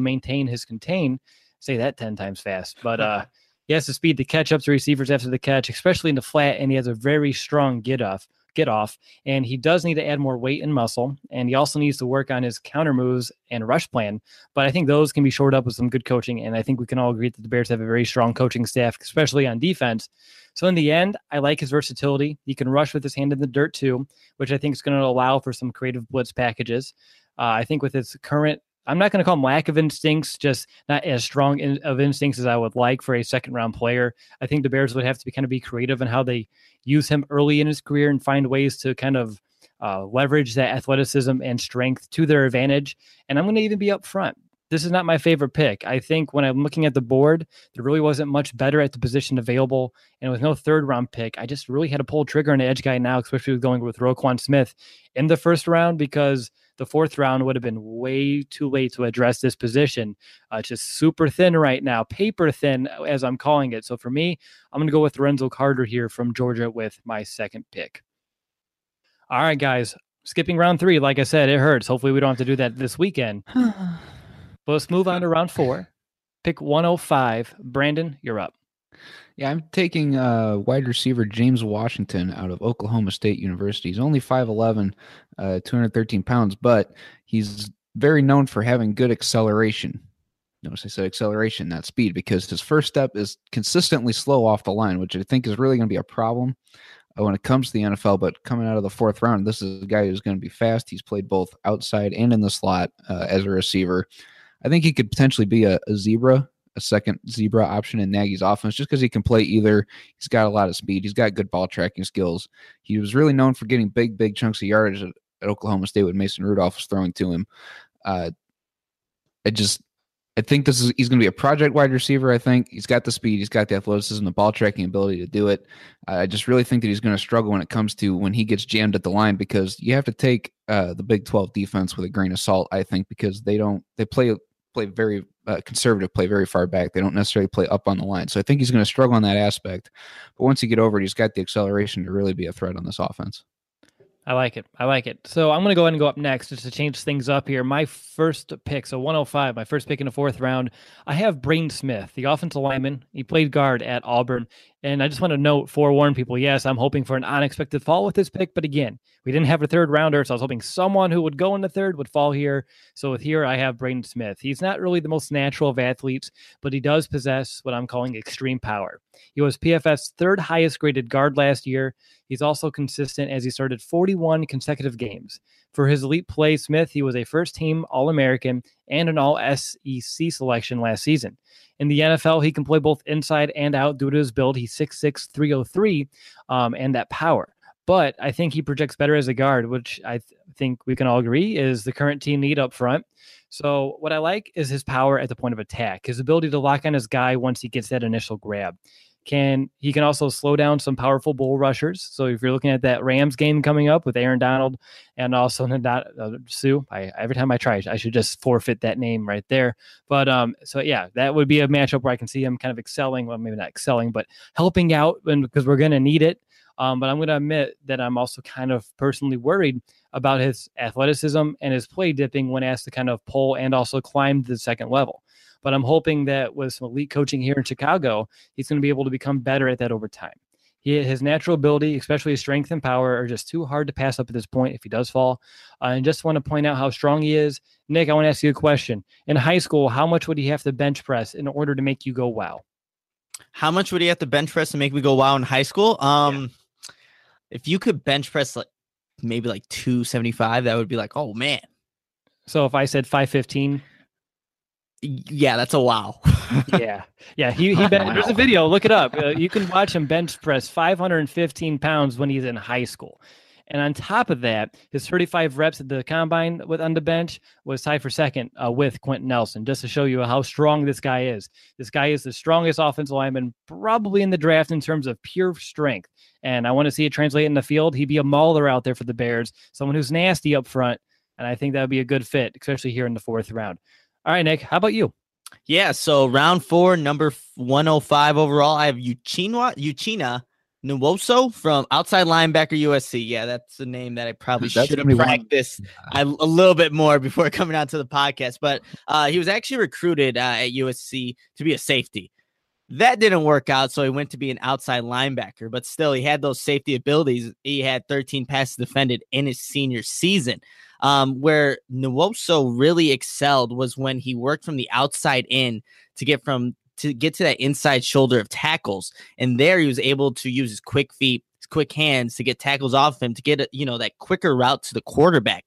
maintain his contain. Say that 10 times fast. But he has the speed to catch up to receivers after the catch, especially in the flat, and he has a very strong get off, and he does need to add more weight and muscle, and he also needs to work on his counter moves and rush plan. But I think those can be shored up with some good coaching, and I think we can all agree that the Bears have a very strong coaching staff, especially on defense. So in the end, I like his versatility. He can rush with his hand in the dirt too, which I think is going to allow for some creative blitz packages. I think with his current, I'm not going to call him lack of instincts, just not as strong of instincts as I would like for a second-round player. I think the Bears would have to be creative in how they use him early in his career and find ways to leverage that athleticism and strength to their advantage. And I'm going to even be up front. This is not my favorite pick. I think when I'm looking at the board, there really wasn't much better at the position available. And with no third-round pick, I just really had to pull trigger on an edge guy now, especially going with Roquan Smith in the first round, because the fourth round would have been way too late to address this position. It's just super thin right now, paper thin, as I'm calling it. So for me, I'm going to go with Lorenzo Carter here from Georgia with my second pick. All right, guys, skipping round three. Like I said, it hurts. Hopefully we don't have to do that this weekend. But let's move on to round four. Pick 105. Brandon, you're up. Yeah, I'm taking wide receiver James Washington out of Oklahoma State University. He's only 5'11", 213 pounds, but he's very known for having good acceleration. Notice I said acceleration, not speed, because his first step is consistently slow off the line, which I think is really going to be a problem when it comes to the NFL. But coming out of the fourth round, this is a guy who's going to be fast. He's played both outside and in the slot as a receiver. I think he could potentially be a second zebra option in Nagy's offense, just because he can play either. He's got a lot of speed. He's got good ball tracking skills. He was really known for getting big chunks of yardage at Oklahoma State when Mason Rudolph was throwing to him. I think he's going to be a project wide receiver. I think he's got the speed. He's got the athleticism, the ball tracking ability to do it. I just really think that he's going to struggle when he gets jammed at the line, because you have to take the Big 12 defense with a grain of salt, I think, because they play very conservative, play very far back. They don't necessarily play up on the line. So I think he's going to struggle on that aspect. But once you get over it, he's got the acceleration to really be a threat on this offense. I like it. So I'm going to go ahead and go up next just to change things up here. My first pick, so 105, my first pick in the fourth round, I have Brain Smith, the offensive lineman. He played guard at Auburn. And I just want to forewarn people, yes, I'm hoping for an unexpected fall with this pick. But again, we didn't have a third rounder, so I was hoping someone who would go in the third would fall here. So with here, I have Braden Smith. He's not really the most natural of athletes, but he does possess what I'm calling extreme power. He was PFF's third highest graded guard last year. He's also consistent as he started 41 consecutive games. For his elite play, Smith, he was a first-team All-American and an All-SEC selection last season. In the NFL, he can play both inside and out due to his build. He's 6'6", 303, and that power. But I think he projects better as a guard, which I think we can all agree is the current team need up front. So what I like is his power at the point of attack, his ability to lock on his guy once he gets that initial grab. He can also slow down some powerful bull rushers. So if you're looking at that Rams game coming up with Aaron Donald and also Nwosu, every time I try, I should just forfeit that name right there. But so yeah, that would be a matchup where I can see him kind of excelling. Well, maybe not excelling, but helping out, and because we're going to need it. But I'm going to admit that I'm also kind of personally worried about his athleticism and his play dipping when asked to kind of pull and also climb to the second level. But I'm hoping that with some elite coaching here in Chicago, he's going to be able to become better at that over time. His natural ability, especially his strength and power, are just too hard to pass up at this point if he does fall. And just want to point out how strong he is. Nick, I want to ask you a question. In high school, how much would he have to bench press in order to make you go wow? How much would he have to bench press to make me go wow in high school? Yeah. If you could bench press maybe 275, that would be like, oh, man. So if I said 515... Yeah, that's a wow. Yeah. He there's a video. Look it up. You can watch him bench press 515 pounds when he's in high school. And on top of that, his 35 reps at the combine on the bench was tied for second with Quenton Nelson, just to show you how strong this guy is. This guy is the strongest offensive lineman probably in the draft in terms of pure strength. And I want to see it translate in the field. He'd be a mauler out there for the Bears, someone who's nasty up front. And I think that would be a good fit, especially here in the fourth round. All right, Nick, how about you? Yeah, so round four, number 105 overall, I have Uchenna Nwosu from outside linebacker USC. Yeah, that's a name that I probably should have practiced a little bit more before coming out to the podcast. But he was actually recruited at USC to be a safety. That didn't work out, so he went to be an outside linebacker. But still, he had those safety abilities. He had 13 passes defended in his senior season. Where Nwosu really excelled was when he worked from the outside in to get to that inside shoulder of tackles. And there he was able to use his quick feet, his quick hands to get tackles off him, to get, you know, that quicker route to the quarterback.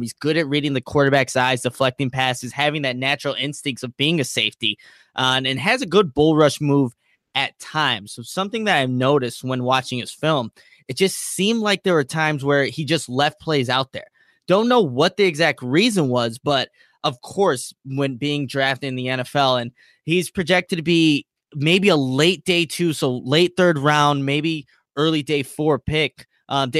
He's good at reading the quarterback's eyes, deflecting passes, having that natural instincts of being a safety, and has a good bull rush move at times. So something that I've noticed when watching his film, it just seemed like there were times where he just left plays out there. Don't know what the exact reason was, but of course, when being drafted in the NFL, and he's projected to be maybe a late day two, so late third round, maybe early day three pick. That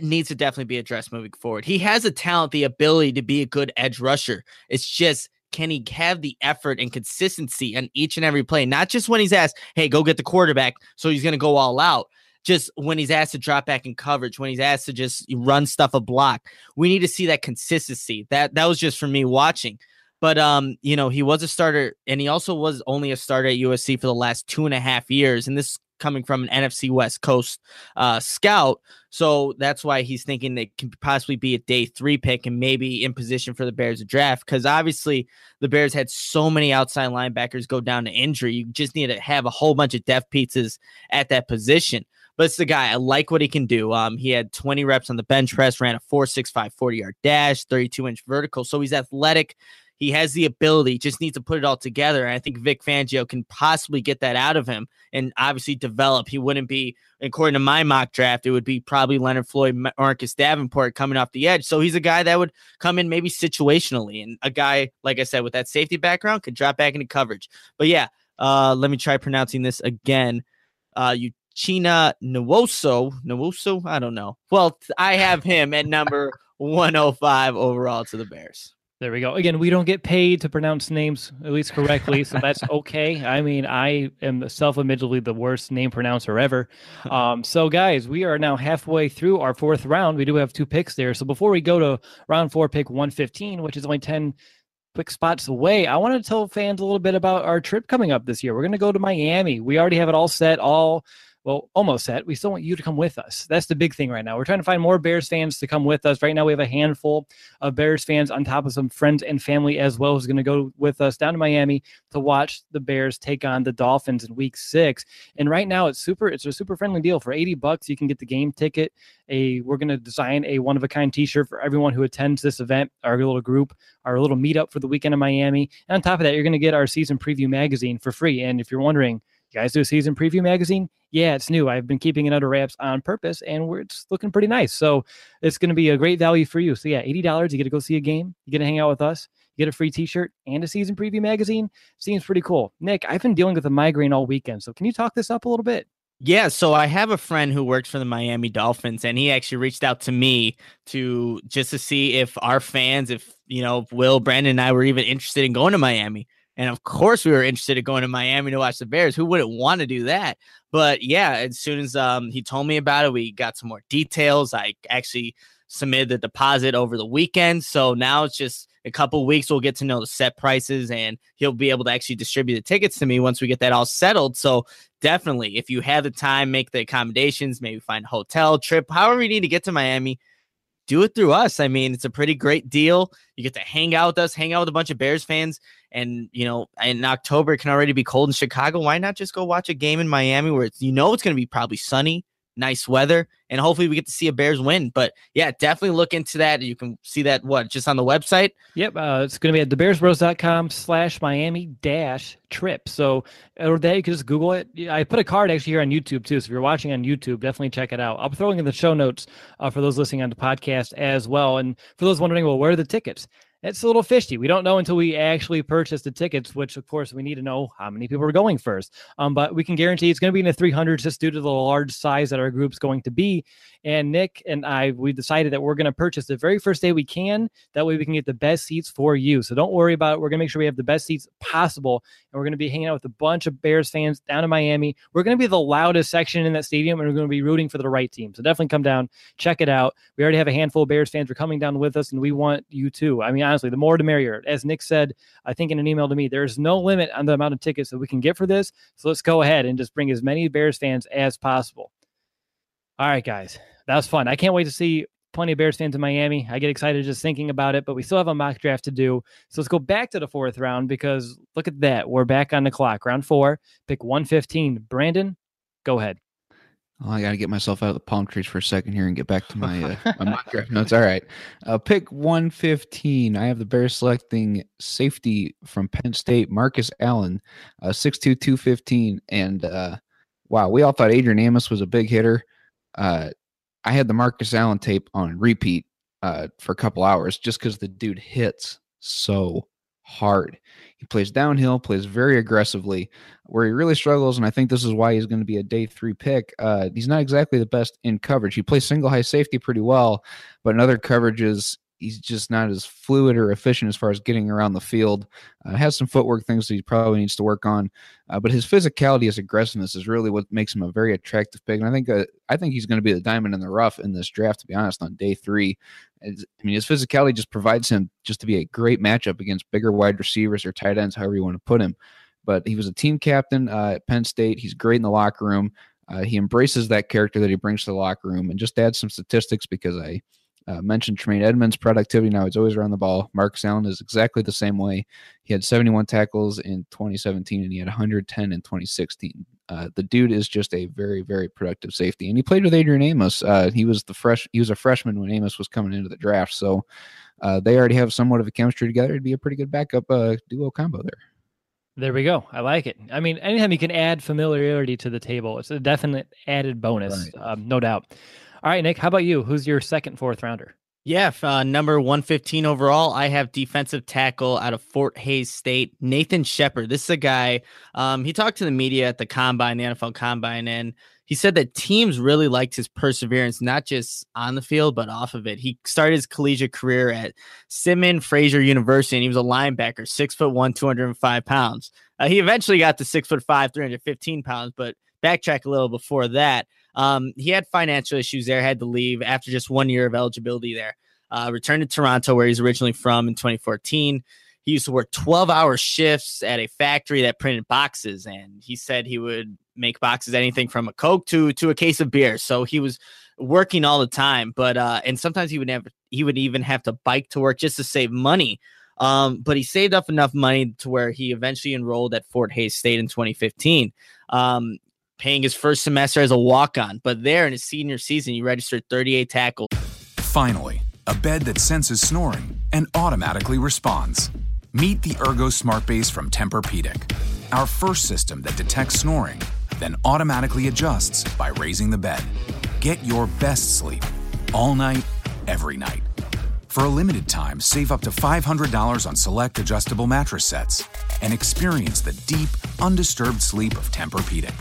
needs to definitely be addressed moving forward. He has the talent, the ability to be a good edge rusher. It's just, can he have the effort and consistency on each and every play? Not just when he's asked, hey, go get the quarterback, so he's going to go all out. Just when he's asked to drop back in coverage, when he's asked to just run stuff a block, we need to see that consistency. That was just for me watching. But, you know, he was a starter, and he also was only a starter at USC for the last 2.5 years. And this coming from an NFC West Coast scout. So that's why he's thinking that can possibly be a day three pick and maybe in position for the Bears to draft, because obviously the Bears had so many outside linebackers go down to injury. You just need to have a whole bunch of depth pieces at that position. But it's the guy. I like what he can do. He had 20 reps on the bench press, ran a 4.65 40-yard dash, 32-inch vertical. So he's athletic. He has the ability, just needs to put it all together. And I think Vic Fangio can possibly get that out of him and obviously develop. He wouldn't be, according to my mock draft, it would be probably Leonard Floyd, Marcus Davenport coming off the edge. So he's a guy that would come in maybe situationally. And a guy, like I said, with that safety background could drop back into coverage. But yeah, let me try pronouncing this again. Uchenna Nwosu, I don't know. Well, I have him at number 105 overall to the Bears. There we go. Again, we don't get paid to pronounce names, at least correctly, so that's okay. I mean, I am self-admittedly the worst name pronouncer ever. So, guys, we are now halfway through our fourth round. We do have two picks there. So before we go to round four, pick 115, which is only 10 quick spots away, I want to tell fans a little bit about our trip coming up this year. We're going to go to Miami. We already have it all set, well, almost set. We still want you to come with us. That's the big thing right now. We're trying to find more Bears fans to come with us. Right now, we have a handful of Bears fans on top of some friends and family as well who's going to go with us down to Miami to watch the Bears take on the Dolphins in week 6. And right now, it's a super friendly deal. For $80, you can get the game ticket. We're going to design a one-of-a-kind T-shirt for everyone who attends this event, our little group, our little meetup for the weekend in Miami. And on top of that, you're going to get our season preview magazine for free. And if you're wondering, you guys do a season preview magazine? Yeah, it's new. I've been keeping it under wraps on purpose, and it's looking pretty nice. So it's going to be a great value for you. So yeah, $80, you get to go see a game, you get to hang out with us, you get a free T-shirt and a season preview magazine. Seems pretty cool. Nick, I've been dealing with a migraine all weekend, so can you talk this up a little bit? Yeah, so I have a friend who works for the Miami Dolphins, and he actually reached out to me to see if our fans, Will, Brandon, and I were even interested in going to Miami. And of course, we were interested in going to Miami to watch the Bears. Who wouldn't want to do that? But yeah, as soon as he told me about it, we got some more details. I actually submitted the deposit over the weekend. So now it's just a couple of weeks. We'll get to know the set prices, and he'll be able to actually distribute the tickets to me once we get that all settled. So definitely, if you have the time, make the accommodations, maybe find a hotel, trip, however you need to get to Miami. Do it through us. I mean, it's a pretty great deal. You get to hang out with us, hang out with a bunch of Bears fans. And, in October, it can already be cold in Chicago. Why not just go watch a game in Miami where it's going to be probably sunny, nice weather, and hopefully we get to see a Bears win. But, yeah, definitely look into that. You can see that, just on the website? Yep. It's going to be at thebearsbros.com/Miami-trip. So, or that you can just Google it. I put a card actually here on YouTube, too. So if you're watching on YouTube, definitely check it out. I'll be throwing in the show notes for those listening on the podcast as well. And for those wondering, where are the tickets? it's a little fishy. We don't know until we actually purchase the tickets, which, of course, we need to know how many people are going first. But we can guarantee it's going to be in the 300s just due to the large size that our group's going to be. And Nick and I, we decided that we're going to purchase the very first day we can. That way we can get the best seats for you. So don't worry about it. We're going to make sure we have the best seats possible. And we're going to be hanging out with a bunch of Bears fans down in Miami. We're going to be the loudest section in that stadium, and we're going to be rooting for the right team. So definitely come down, check it out. We already have a handful of Bears fans who are coming down with us, and we want you too. I mean, honestly, the more the merrier. As Nick said, I think in an email to me, there's no limit on the amount of tickets that we can get for this. So let's go ahead and just bring as many Bears fans as possible. All right, guys, that was fun. I can't wait to see plenty of Bears fans in Miami. I get excited just thinking about it, but we still have a mock draft to do. So let's go back to the fourth round, because look at that. We're back on the clock. Round four, pick 115. Brandon, go ahead. Oh, I got to get myself out of the palm trees for a second here and get back to my, my mock draft notes. All right. Pick 115. I have the Bears selecting safety from Penn State, Marcus Allen, 6'2", 215. And wow, we all thought Adrian Amos was a big hitter. I had the Marcus Allen tape on repeat for a couple hours just because the dude hits so hard. He plays downhill, plays very aggressively. Where he really struggles, and I think this is why he's going to be a day three pick, he's not exactly the best in coverage. He plays single high safety pretty well, but in other coverages, he's just not as fluid or efficient as far as getting around the field. Has some footwork things that he probably needs to work on, but his physicality, his aggressiveness is really what makes him a very attractive pick. And I think he's going to be the diamond in the rough in this draft, to be honest, on day three. I mean, his physicality just provides him just to be a great matchup against bigger wide receivers or tight ends, however you want to put him. But he was a team captain at Penn State. He's great in the locker room. He embraces that character that he brings to the locker room. And just to add some statistics, because I mentioned Tremaine Edmonds' productivity. Now he's always around the ball. Marcus Allen is exactly the same way. He had 71 tackles in 2017, and he had 110 in 2016. The dude is just a very, very productive safety. And he played with Adrian Amos. He was a freshman when Amos was coming into the draft. So they already have somewhat of a chemistry together. It'd be a pretty good backup duo combo there. There we go. I like it. I mean, anytime you can add familiarity to the table, it's a definite added bonus, right? No doubt. All right, Nick, how about you? Who's your second fourth rounder? Yeah, number 115 overall, I have defensive tackle out of Fort Hays State, Nathan Shepard. This is a guy, he talked to the media at the combine, the NFL combine, and he said that teams really liked his perseverance, not just on the field, but off of it. He started his collegiate career at Simon Fraser University, and he was a linebacker, 6'1", 205 pounds. He eventually got to 6'5", 315 pounds, but backtrack a little before that. He had financial issues there, had to leave after just 1 year of eligibility there. Returned to Toronto, where he's originally from, in 2014. He used to work 12-hour shifts at a factory that printed boxes, and he said he would make boxes anything from a Coke to a case of beer. So he was working all the time, but and sometimes he would even have to bike to work just to save money. But he saved up enough money to where he eventually enrolled at Fort Hays State in 2015. Paying his first semester as a walk-on, but there in his senior season, he registered 38 tackles. Finally, a bed that senses snoring and automatically responds. Meet the Ergo Smart Base from Tempur-Pedic, our first system that detects snoring, then automatically adjusts by raising the bed. Get your best sleep all night, every night. For a limited time, save up to $500 on select adjustable mattress sets and experience the deep, undisturbed sleep of Tempur-Pedic.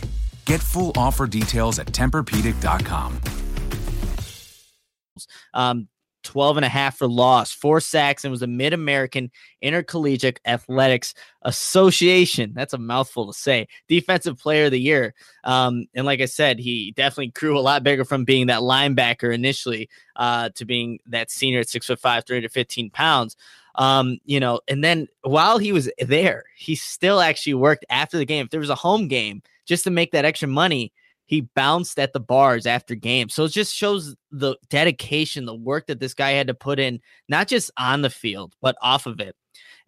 Get full offer details at TempurPedic.com. 12.5 for loss, 4 sacks, and was a Mid-American Intercollegiate Athletics Association. That's a mouthful to say. Defensive Player of the Year. And like I said, he definitely grew a lot bigger from being that linebacker initially to being that senior at 6'5", 315 pounds. And then while he was there, he still actually worked after the game. If there was a home game, just to make that extra money, he bounced at the bars after games. So it just shows the dedication, the work that this guy had to put in, not just on the field, but off of it.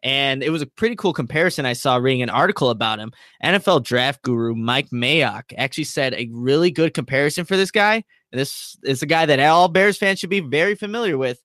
And it was a pretty cool comparison I saw reading an article about him. NFL draft guru Mike Mayock actually said a really good comparison for this guy. This is a guy that all Bears fans should be very familiar with.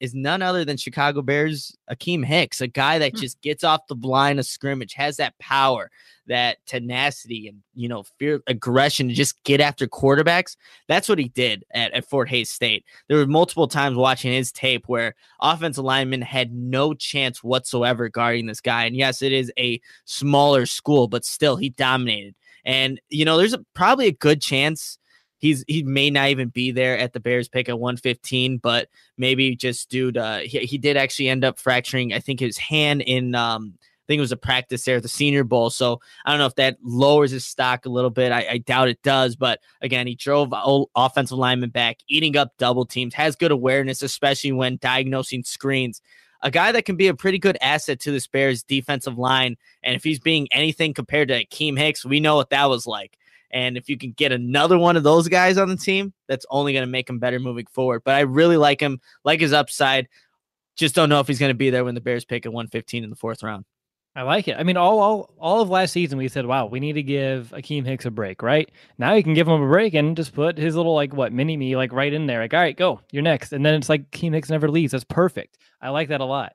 is none other than Chicago Bears Akiem Hicks, a guy that just gets off the line of scrimmage, has that power, that tenacity, and, you know, fear, aggression to just get after quarterbacks. That's what he did at Fort Hays State. There were multiple times watching his tape where offensive linemen had no chance whatsoever guarding this guy. And yes, it is a smaller school, but still he dominated. And, you know, there's probably a good chance he may not even be there at the Bears pick at 115, but maybe just due to he did actually end up fracturing, I think, his hand in I think it was a practice there at the Senior Bowl. So I don't know if that lowers his stock a little bit. I doubt it does. But again, he drove offensive linemen back, eating up double teams, has good awareness, especially when diagnosing screens. A guy that can be a pretty good asset to this Bears defensive line. And if he's being anything compared to Akiem Hicks, we know what that was like. And if you can get another one of those guys on the team, that's only going to make him better moving forward. But I really like him, like his upside. Just don't know if he's going to be there when the Bears pick at 115 in the fourth round. I like it. I mean, all of last season we said, wow, we need to give Akiem Hicks a break, right? Now you can give him a break and just put his little, like, what, mini-me, like, right in there. Like, all right, go. You're next. And then it's like Akiem Hicks never leaves. That's perfect. I like that a lot.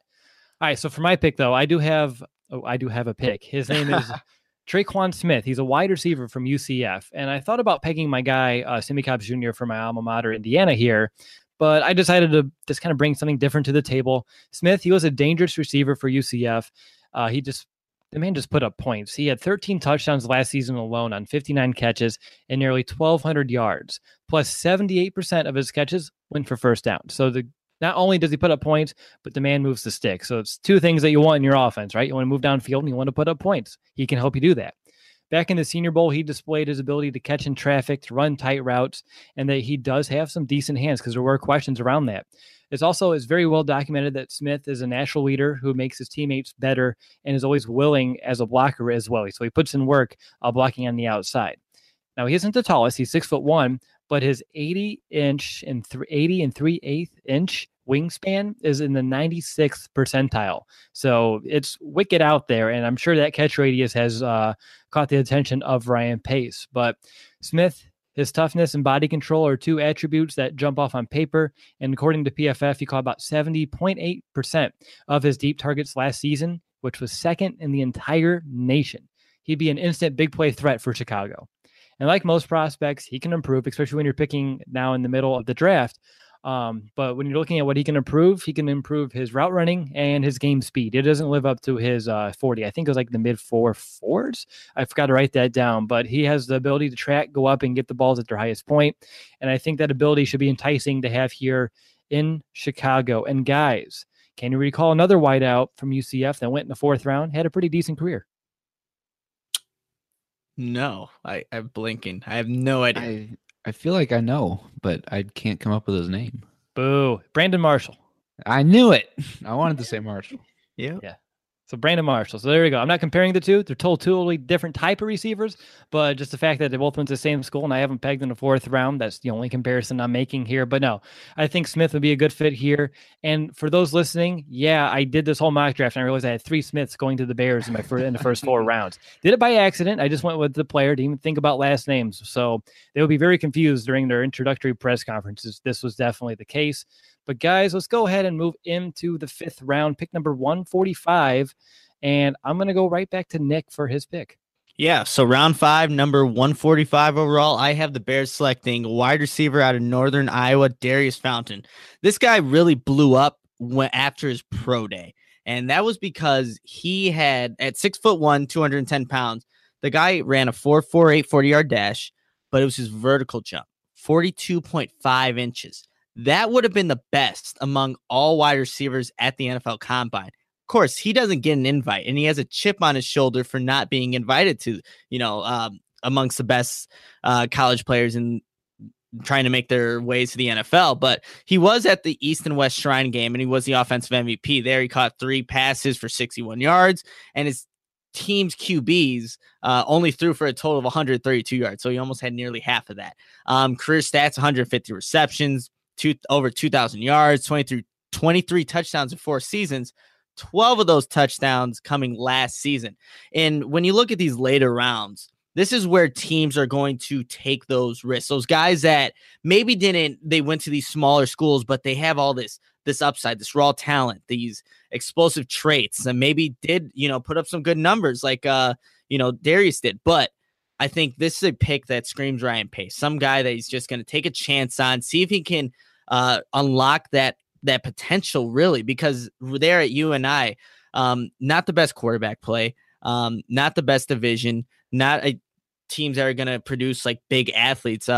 All right, so for my pick, though, I do have a pick. His name is Traquan Smith. He's a wide receiver from UCF. And I thought about picking my guy, Sammy Cobbs Jr. from my alma mater, Indiana, here. But I decided to just kind of bring something different to the table. Smith, he was a dangerous receiver for UCF. The man just put up points. He had 13 touchdowns last season alone on 59 catches and nearly 1,200 yards. Plus 78% of his catches went for first down. So not only does he put up points, but the man moves the stick. So it's two things that you want in your offense, right? You want to move downfield and you want to put up points. He can help you do that. Back in the Senior Bowl, he displayed his ability to catch in traffic, to run tight routes, and that he does have some decent hands because there were questions around that. It's very well documented that Smith is a natural leader who makes his teammates better and is always willing as a blocker as well. So he puts in work blocking on the outside. Now, he isn't the tallest. He's 6'1", but his 80 and 3/8 inch wingspan is in the 96th percentile. So it's wicked out there, and I'm sure that catch radius has caught the attention of Ryan Pace. But Smith, his toughness and body control are two attributes that jump off on paper, and according to PFF, he caught about 70.8% of his deep targets last season, which was second in the entire nation. He'd be an instant big play threat for Chicago. And like most prospects, he can improve, especially when you're picking now in the middle of the draft. But when you're looking at what he can improve his route running and his game speed. It doesn't live up to his 40. I think it was like the mid 4.4s. I forgot to write that down, but he has the ability to track, go up, and get the balls at their highest point. And I think that ability should be enticing to have here in Chicago. And guys, can you recall another wideout from UCF that went in the fourth round, had a pretty decent career? No, I'm blinking. I have no idea. I feel like I know, but I can't come up with his name. Boo. Brandon Marshall. I knew it. I wanted to say Marshall. Yeah. So Brandon Marshall. So there you go. I'm not comparing the two. They're totally different type of receivers, but just the fact that they both went to the same school and I haven't pegged in the fourth round, that's the only comparison I'm making here. But no, I think Smith would be a good fit here. And for those listening, yeah, I did this whole mock draft and I realized I had three Smiths going to the Bears in the first four rounds. Did it by accident. I just went with the player, didn't even think about last names. So they would be very confused during their introductory press conferences. This was definitely the case. But guys, let's go ahead and move into the fifth round, pick number 145, and I'm going to go right back to Nick for his pick. Yeah, so round 5, number 145 overall, I have the Bears selecting wide receiver out of Northern Iowa, Darius Fountain. This guy really blew up after his pro day, and that was because he had, at 6'1", 210 pounds, the guy ran a 4.48 40-yard dash, but it was his vertical jump, 42.5 inches. That would have been the best among all wide receivers at the NFL Combine. Of course, he doesn't get an invite, and he has a chip on his shoulder for not being invited to, amongst the best college players in trying to make their ways to the NFL. But he was at the East and West Shrine game, and he was the offensive MVP there. He caught 3 passes for 61 yards, and his team's QBs only threw for a total of 132 yards, so he almost had nearly half of that. Career stats, 150 receptions, over 2,000 yards, 23 touchdowns in 4 seasons, 12 of those touchdowns coming last season. And when you look at these later rounds, this is where teams are going to take those risks. Those guys that maybe they went to these smaller schools, but they have all this this upside, this raw talent, these explosive traits, and maybe did, you know, put up some good numbers like, you know, Darius did. But I think this is a pick that screams Ryan Pace, some guy that he's just going to take a chance on, see if he can unlock that potential, really, because there at UNI, not the best quarterback play, not the best division, not a teams that are going to produce like big athletes.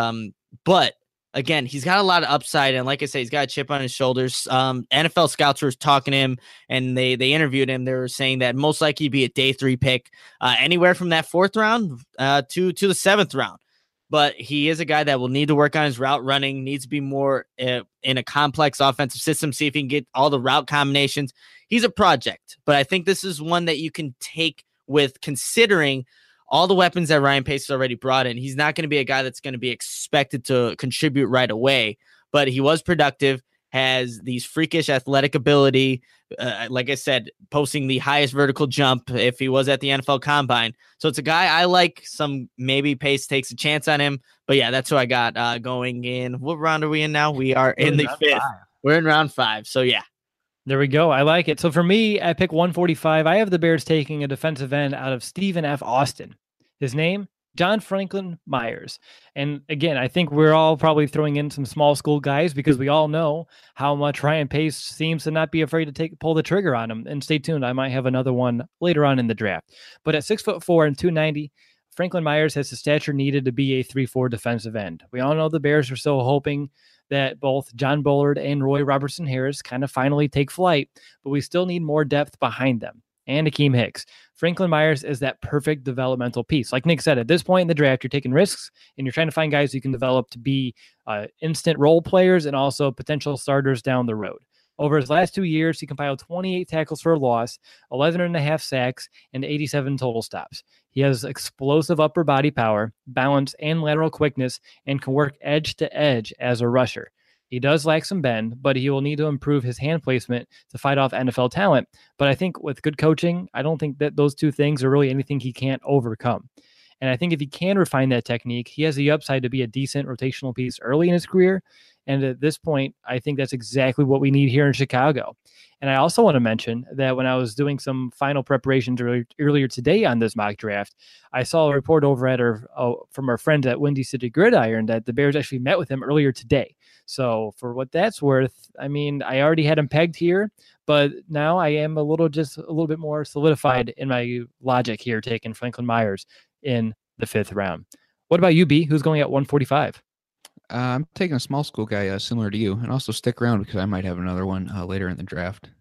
But again, he's got a lot of upside. And like I say, he's got a chip on his shoulders. NFL scouts were talking to him and they interviewed him. They were saying that most likely he'd be a day three pick, anywhere from that fourth round to the seventh round. But he is a guy that will need to work on his route running, needs to be more in a complex offensive system, see if he can get all the route combinations. He's a project, but I think this is one that you can take with considering all the weapons that Ryan Pace has already brought in. He's not going to be a guy that's going to be expected to contribute right away, but he was productive, has these freakish athletic ability. Like I said, posting the highest vertical jump if he was at the NFL Combine. So it's a guy I like. Some maybe Pace takes a chance on him, but yeah, that's who I got going in. What round are we in now? We are in the fifth. We're in round five. So yeah. There we go. I like it. So for me, I pick 145. I have the Bears taking a defensive end out of Stephen F. Austin. His name, John Franklin Myers. And again, I think we're all probably throwing in some small school guys because we all know how much Ryan Pace seems to not be afraid to pull the trigger on him. And stay tuned. I might have another one later on in the draft. But at 6'4" and 290, Franklin Myers has the stature needed to be a 3-4 defensive end. We all know the Bears are so hoping that both John Bullard and Roy Robertson Harris kind of finally take flight, but we still need more depth behind them. And Akiem Hicks. Franklin Myers is that perfect developmental piece. Like Nick said, at this point in the draft, you're taking risks and you're trying to find guys you can develop to be instant role players and also potential starters down the road. Over his last 2 years, he compiled 28 tackles for a loss, 11.5 sacks, and 87 total stops. He has explosive upper body power, balance, and lateral quickness, and can work edge to edge as a rusher. He does lack some bend, but he will need to improve his hand placement to fight off NFL talent. But I think with good coaching, I don't think that those two things are really anything he can't overcome. And I think if he can refine that technique, he has the upside to be a decent rotational piece early in his career. And at this point, I think that's exactly what we need here in Chicago. And I also want to mention that when I was doing some final preparations earlier today on this mock draft, I saw a report over at from our friends at Windy City Gridiron that the Bears actually met with him earlier today. So for what that's worth, I mean, I already had him pegged here, but now I am a little bit more solidified in my logic here, taking Franklin Myers in the fifth round. What about you, B? Who's going at 145? I'm taking a small school guy similar to you, and also stick around because I might have another one later in the draft.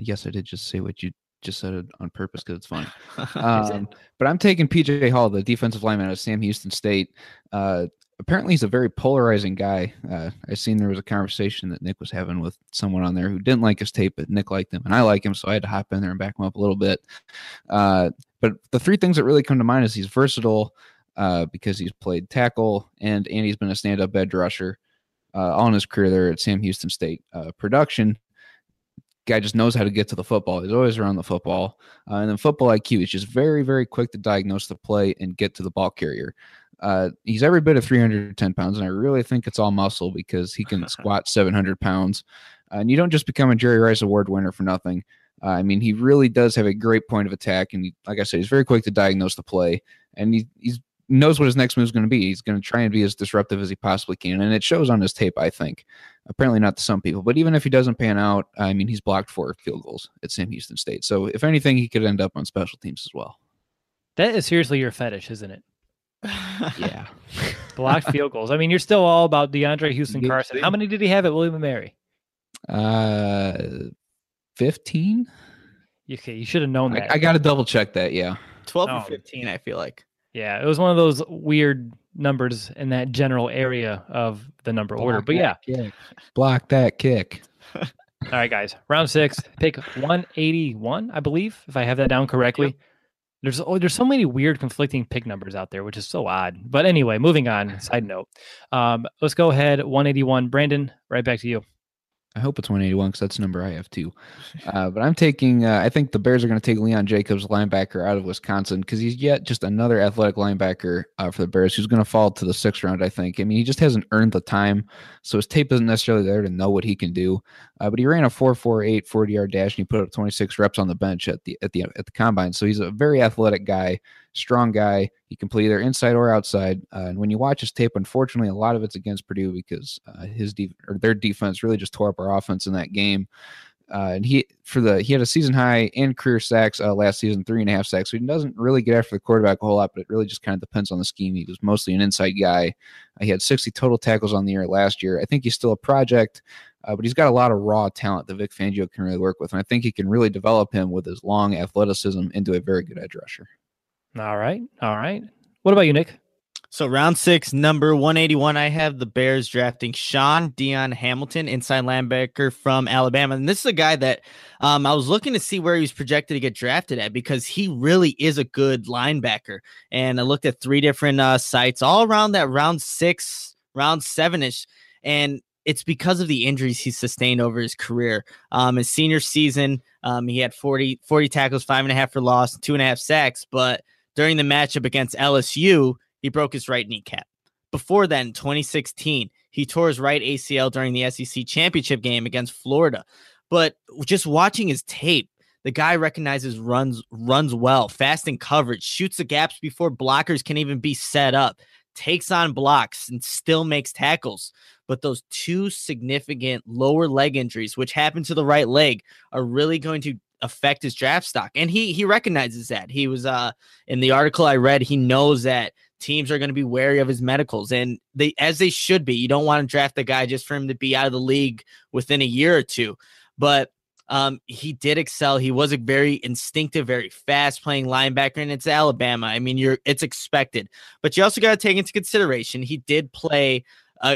Yes, I did just say what you just said on purpose because it's funny. But I'm taking P.J. Hall, the defensive lineman out of Sam Houston State. Apparently, he's a very polarizing guy. I seen there was a conversation that Nick was having with someone on there who didn't like his tape, but Nick liked him, and I like him, so I had to hop in there and back him up a little bit. But the three things that really come to mind is he's versatile, because he's played tackle and he's been a stand-up edge rusher all in his career there at Sam Houston State. Production, guy just knows how to get to the football. He's always around the football. And then football IQ, he's just very, very quick to diagnose the play and get to the ball carrier. He's every bit of 310 pounds, and I really think it's all muscle because he can squat 700 pounds. And you don't just become a Jerry Rice Award winner for nothing. I mean, he really does have a great point of attack, and he, like I said, he's very quick to diagnose the play, and he's knows what his next move is going to be. He's going to try and be as disruptive as he possibly can. And it shows on his tape, I think. Apparently not to some people, but even if he doesn't pan out, I mean, he's blocked 4 field goals at Sam Houston State. So if anything, he could end up on special teams as well. That is seriously your fetish, isn't it? Yeah. Blocked field goals. I mean, you're still all about DeAndre Houston Carson. How many did he have at William & Mary? 15? Okay, you should have known that. I got to double check that, yeah. 12 or 15, I feel like. Yeah, it was one of those weird numbers in that general area of the number order. But yeah. Kick. Block that kick. All right, guys. Round 6, pick 181, I believe, if I have that down correctly. There's so many weird conflicting pick numbers out there, which is so odd. But anyway, moving on, side note. Let's go ahead, 181. Brandon, right back to you. I hope it's 181 because that's the number I have too. But I'm taking, I think the Bears are going to take Leon Jacobs, linebacker out of Wisconsin, because he's yet just another athletic linebacker for the Bears who's going to fall to the 6th round, I think. I mean, he just hasn't earned the time, so his tape isn't necessarily there to know what he can do. But he ran a 4.48 40-yard dash, and he put up 26 reps on the bench at the combine. So he's a very athletic guy, strong guy. He can play either inside or outside. And when you watch his tape, unfortunately, a lot of it's against Purdue because their defense really just tore up our offense in that game. And he had a season high and career sacks last season, 3.5 sacks. So he doesn't really get after the quarterback a whole lot, but it really just kind of depends on the scheme. He was mostly an inside guy. He had 60 total tackles on the year last year. I think he's still a project, but he's got a lot of raw talent that Vic Fangio can really work with. And I think he can really develop him with his long athleticism into a very good edge rusher. All right. What about you, Nick? So round 6, number 181, I have the Bears drafting Sean Dion Hamilton, inside linebacker from Alabama. And this is a guy that I was looking to see where he was projected to get drafted at because he really is a good linebacker. And I looked at 3 different sites all around that round 6, round 7-ish. And it's because of the injuries he sustained over his career. His senior season, he had 40 tackles, 5.5 for loss, 2.5 sacks. But during the matchup against LSU, he broke his right kneecap. Before then, 2016, he tore his right ACL during the SEC championship game against Florida. But just watching his tape, the guy recognizes runs well, fast in coverage, shoots the gaps before blockers can even be set up, takes on blocks, and still makes tackles. But those 2 significant lower leg injuries, which happened to the right leg, are really going to affect his draft stock. And he recognizes that. He was in the article I read, he knows that teams are going to be wary of his medicals, and as they should be. You don't want to draft the guy just for him to be out of the league within a year or two. But he did excel. He was a very instinctive, very fast playing linebacker, and it's Alabama. I mean, it's expected. But you also got to take into consideration he did play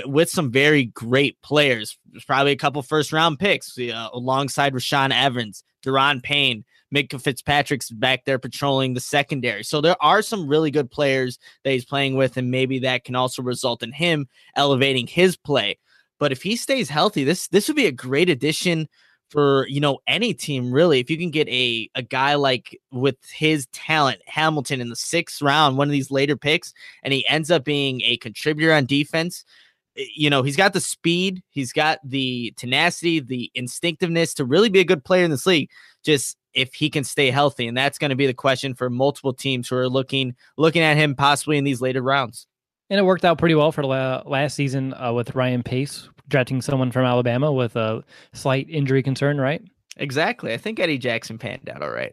with some very great players. There's probably a couple first-round picks alongside Rashaan Evans, Daron Payne, Micah Fitzpatrick's back there patrolling the secondary. So there are some really good players that he's playing with, and maybe that can also result in him elevating his play. But if he stays healthy, this would be a great addition for, any team, really. If you can get a guy like with his talent, Hamilton, in the 6th round, one of these later picks, and he ends up being a contributor on defense. He's got the speed, he's got the tenacity, the instinctiveness to really be a good player in this league, just if he can stay healthy. And that's going to be the question for multiple teams who are looking at him possibly in these later rounds. And it worked out pretty well for last season with Ryan Pace drafting someone from Alabama with a slight injury concern, right? Exactly. I think Eddie Jackson panned out all right.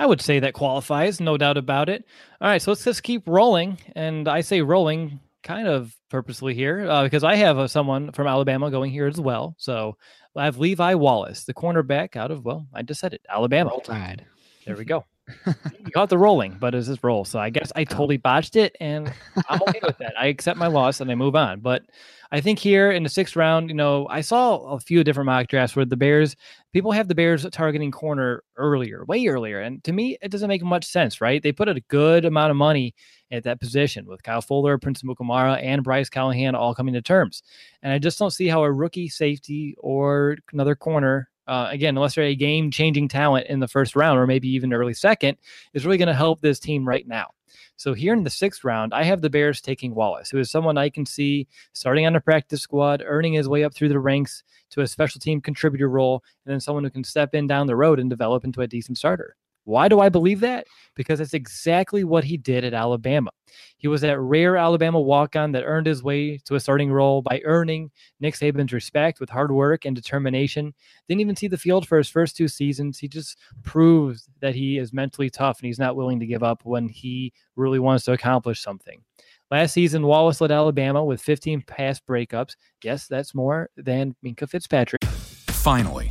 I would say that qualifies, no doubt about it. All right, so let's just keep rolling. And I say rolling kind of purposely here because I have someone from Alabama going here as well. So I have Levi Wallace, the cornerback out of, I just said it, Alabama. Roll Tide. There we go. You caught the rolling, but it's this roll. So I guess I totally botched it, and I'm okay with that. I accept my loss and I move on. But I think here in the 6th round, I saw a few different mock drafts where the Bears, people have the Bears targeting corner way earlier. And to me, it doesn't make much sense, right? They put a good amount of money at that position with Kyle Fuller, Prince Mukamara, and Bryce Callahan all coming to terms. And I just don't see how a rookie safety or another corner, again, unless they're a game-changing talent in the 1st round or maybe even early 2nd, is really going to help this team right now. So here in the 6th round, I have the Bears taking Wallace, who is someone I can see starting on a practice squad, earning his way up through the ranks to a special team contributor role, and then someone who can step in down the road and develop into a decent starter. Why do I believe that? Because that's exactly what he did at Alabama. He was that rare Alabama walk-on that earned his way to a starting role by earning Nick Saban's respect with hard work and determination. Didn't even see the field for his first 2 seasons. He just proves that he is mentally tough and he's not willing to give up when he really wants to accomplish something. Last season, Wallace led Alabama with 15 pass breakups. Yes, that's more than Minkah Fitzpatrick. Finally,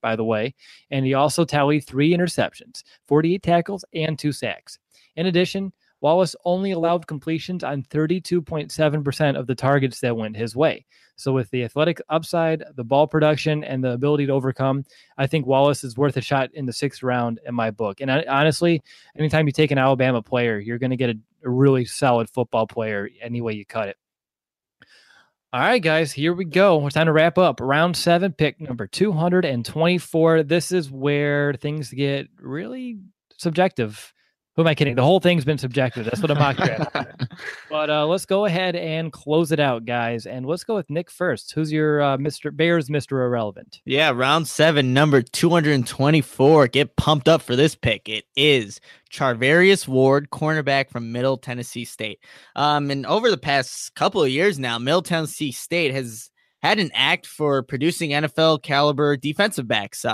by the way, and he also tallied 3 interceptions, 48 tackles, and 2 sacks. In addition, Wallace only allowed completions on 32.7% of the targets that went his way. So with the athletic upside, the ball production, and the ability to overcome, I think Wallace is worth a shot in the 6th round in my book. And honestly, anytime you take an Alabama player, you're going to get a really solid football player any way you cut it. All right, guys, here we go. It's time to wrap up. Round 7, pick number 224. This is where things get really subjective. Who am I kidding? The whole thing's been subjective. That's what a mock draft is. But let's go ahead and close it out, guys. And let's go with Nick first. Who's your Mr. Bears, Mr. Irrelevant? Yeah, round 7, number 224. Get pumped up for this pick. It is Charvarius Ward, cornerback from Middle Tennessee State. And over the past couple of years now, Middle Tennessee State has had an act for producing NFL caliber defensive backs.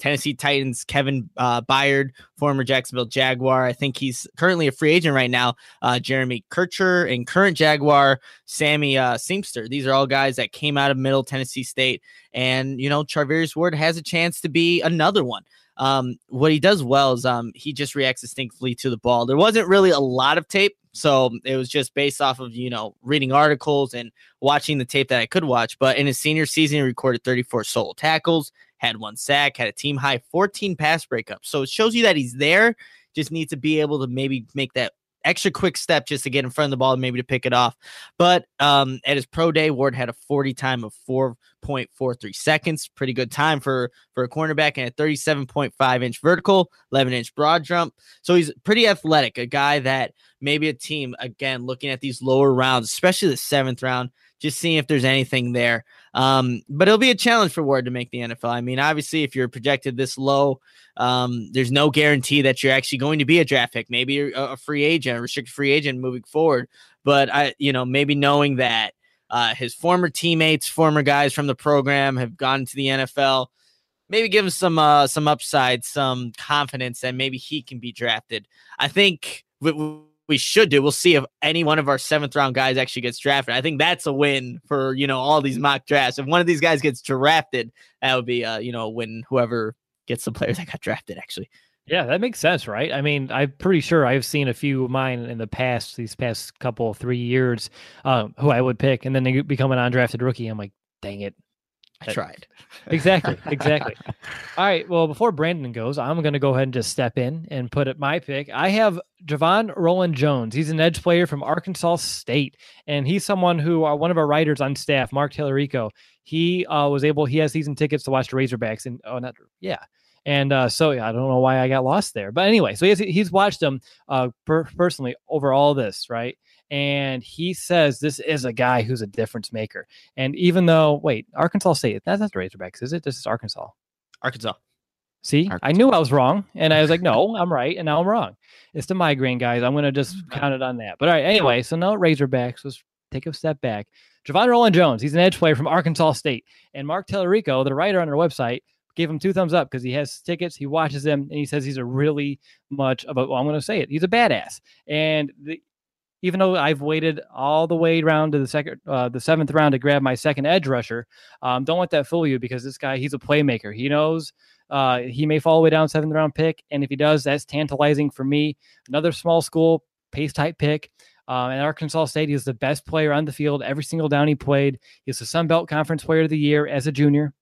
Tennessee Titans Kevin Byard, former Jacksonville Jaguar. I think he's currently a free agent right now. Jeremy Kircher and current Jaguar Sammy Seamster. These are all guys that came out of Middle Tennessee State. And, you know, Charvarius Ward has a chance to be another one. What he does well is he just reacts instinctively to the ball. There wasn't really a lot of tape. So it was just based off of, you know, reading articles and watching the tape that I could watch. But in his senior season, he recorded 34 solo tackles, had 1 sack, had a team high 14 pass breakups. So it shows you that he's there, just needs to be able to maybe make that extra quick step just to get in front of the ball and maybe to pick it off. But at his pro day, Ward had a 40 time of 4.43 seconds. Pretty good time for a cornerback, and a 37.5 inch vertical, 11 inch broad jump. So he's pretty athletic, a guy that maybe a team, again, looking at these lower rounds, especially the 7th round, just seeing if there's anything there. But it'll be a challenge for Ward to make the NFL. I mean, obviously, if you're projected this low, there's no guarantee that you're actually going to be a draft pick. Maybe you're a free agent, a restricted free agent moving forward. But, maybe knowing that his former teammates, former guys from the program have gone to the NFL, maybe give him some upside, some confidence that maybe he can be drafted. I think we should do. We'll see if any one of our 7th round guys actually gets drafted. I think that's a win for, all these mock drafts. If one of these guys gets drafted, that would be, a win, whoever gets the player that got drafted, actually. Yeah, that makes sense, right? I mean, I'm pretty sure I've seen a few of mine in the past, these past couple, 3 years, who I would pick, and then they become an undrafted rookie. I'm like, dang it. I tried. Exactly. All right. Well, before Brandon goes, I'm going to go ahead and just step in and put up my pick. I have Javon Roland Jones. He's an edge player from Arkansas State, and he's someone who one of our writers on staff, Mark Tellerico, he has season tickets to watch the Razorbacks. And I don't know why I got lost there. But anyway, so he's watched them personally over all this, right? And he says this is a guy who's a difference maker. And even though, Arkansas State, that's not the Razorbacks, is it? This is Arkansas. See, Arkansas. I knew I was wrong. And I was like, no, I'm right. And now I'm wrong. It's the migraine, guys. I'm going to just count it on that. But all right, anyway, so now Razorbacks, let's take a step back. Javon Roland Jones, he's an edge player from Arkansas State. And Mark Tellerico, the writer on our website, gave him 2 thumbs up because he has tickets. He watches them, and he says he's I'm going to say it. He's a badass. And even though I've waited all the way around to the 7th round to grab my 2nd edge rusher, don't let that fool you, because this guy, he's a playmaker. He knows he may fall way down 7th round pick. And if he does, that's tantalizing for me. Another small school pace type pick. And Arkansas State, he was the best player on the field every single down he played. He was the Sun Belt Conference Player of the Year as a junior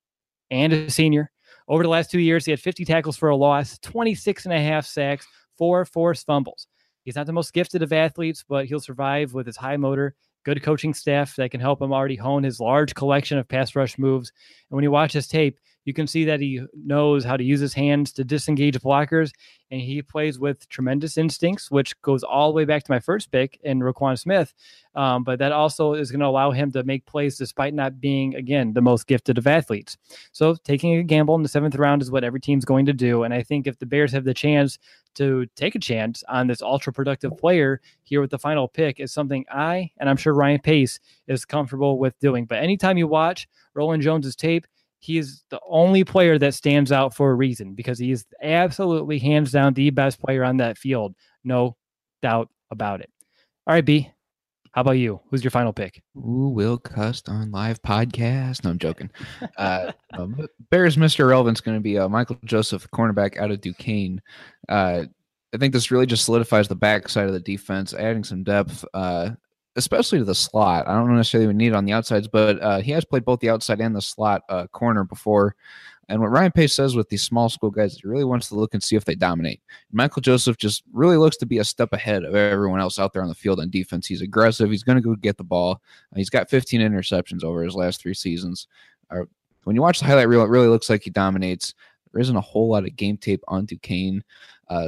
and a senior. Over the last 2 years, he had 50 tackles for a loss, 26.5 sacks, 4 forced fumbles. He's not the most gifted of athletes, but he'll survive with his high motor, good coaching staff that can help him already hone his large collection of pass rush moves. And when you watch his tape, you can see that he knows how to use his hands to disengage blockers, and he plays with tremendous instincts, which goes all the way back to my first pick in Roquan Smith. But that also is going to allow him to make plays despite not being, again, the most gifted of athletes. So taking a gamble in the 7th round is what every team's going to do. And I think if the Bears have the chance to take a chance on this ultra productive player here with the final pick, is something I'm sure Ryan Pace is comfortable with doing. But anytime you watch Roland Jones's tape, he is the only player that stands out for a reason, because he is absolutely hands down the best player on that field. No doubt about it. All right, B, How about you? Who's your final pick? Ooh, Will cussed on live podcast. No, I'm joking. Bears Mr. Relevant's going to be Michael Joseph, cornerback out of Duquesne. I think this really just solidifies the backside of the defense, adding some depth, especially to the slot. I don't necessarily need it on the outsides, but he has played both the outside and the slot corner before. And what Ryan Pace says with these small school guys, he really wants to look and see if they dominate. Michael Joseph just really looks to be a step ahead of everyone else out there on the field on defense. He's aggressive. He's going to go get the ball. He's got 15 interceptions over his last 3 seasons. When you watch the highlight reel, it really looks like he dominates. There isn't a whole lot of game tape on Duquesne.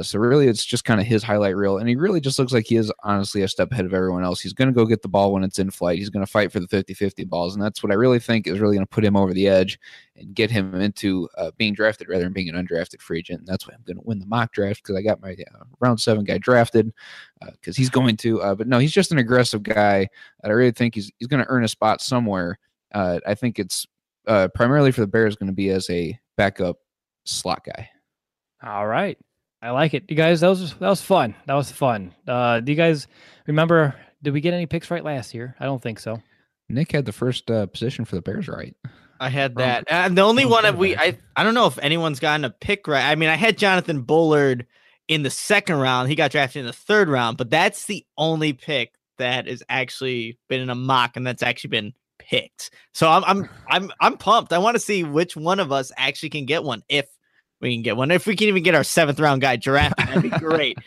So really it's just kind of his highlight reel. And he really just looks like he is honestly a step ahead of everyone else. He's going to go get the ball when it's in flight. He's going to fight for the 50-50 balls. And that's what I really think is really going to put him over the edge and get him into being drafted rather than being an undrafted free agent. And that's why I'm going to win the mock draft because I got my round 7 guy drafted because he's going to. But no, he's just an aggressive guy. And I really think he's going to earn a spot somewhere. I think it's primarily for the Bears going to be as a backup slot guy. All right. I like it. You guys, that was fun. That was fun. Do you guys remember, did we get any picks right last year? I don't think so. Nick had the first position for the Bears right. I had that. The only one I don't know if anyone's gotten a pick right. I mean, I had Jonathan Bullard in the second round. He got drafted in the third round, but that's the only pick that has actually been in a mock and that's actually been picked. So I'm pumped. I want to see which one of us actually can get one. If we can get one. If we can even get our 7th round guy drafted, that'd be great.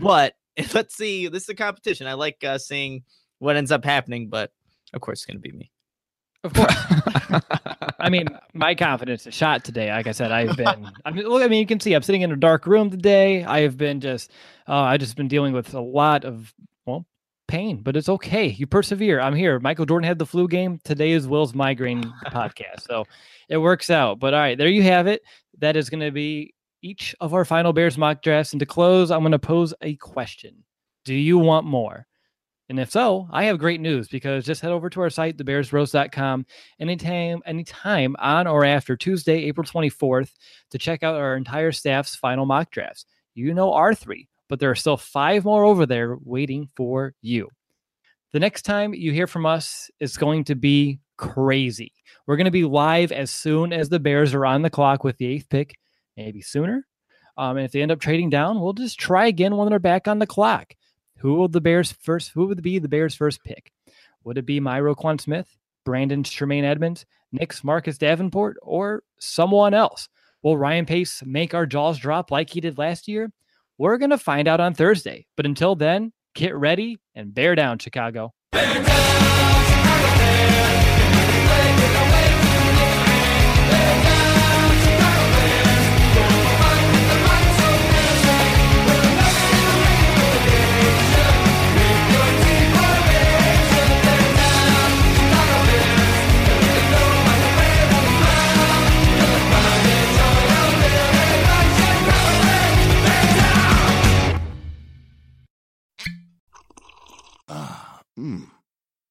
But let's see. This is a competition. I like seeing what ends up happening, but of course it's going to be me. Of course. I mean, my confidence is shot today. Like I said, you can see I'm sitting in a dark room today. I have been just been dealing with a lot of pain, but it's okay. You persevere. I'm here. Michael Jordan had the flu game. Today is Will's migraine podcast. So it works out. But all right, there you have it. That is going to be each of our final Bears mock drafts. And to close, I'm going to pose a question. Do you want more? And if so, I have great news because just head over to our site, thebearsroast.com, anytime on or after Tuesday, April 24th, to check out our entire staff's final mock drafts. You know our 3. But there are still 5 more over there waiting for you. The next time you hear from us is going to be crazy. We're going to be live as soon as the Bears are on the clock with the 8th pick, maybe sooner. And if they end up trading down, we'll just try again when they're back on the clock. Who would be the Bears' first pick? Would it be my Roquan Smith, Brandon's Tremaine Edmonds, Nick's Marcus Davenport, or someone else? Will Ryan Pace make our jaws drop like he did last year? We're going to find out on Thursday. But until then, get ready and bear down, Chicago. Bear down, Chicago Bears.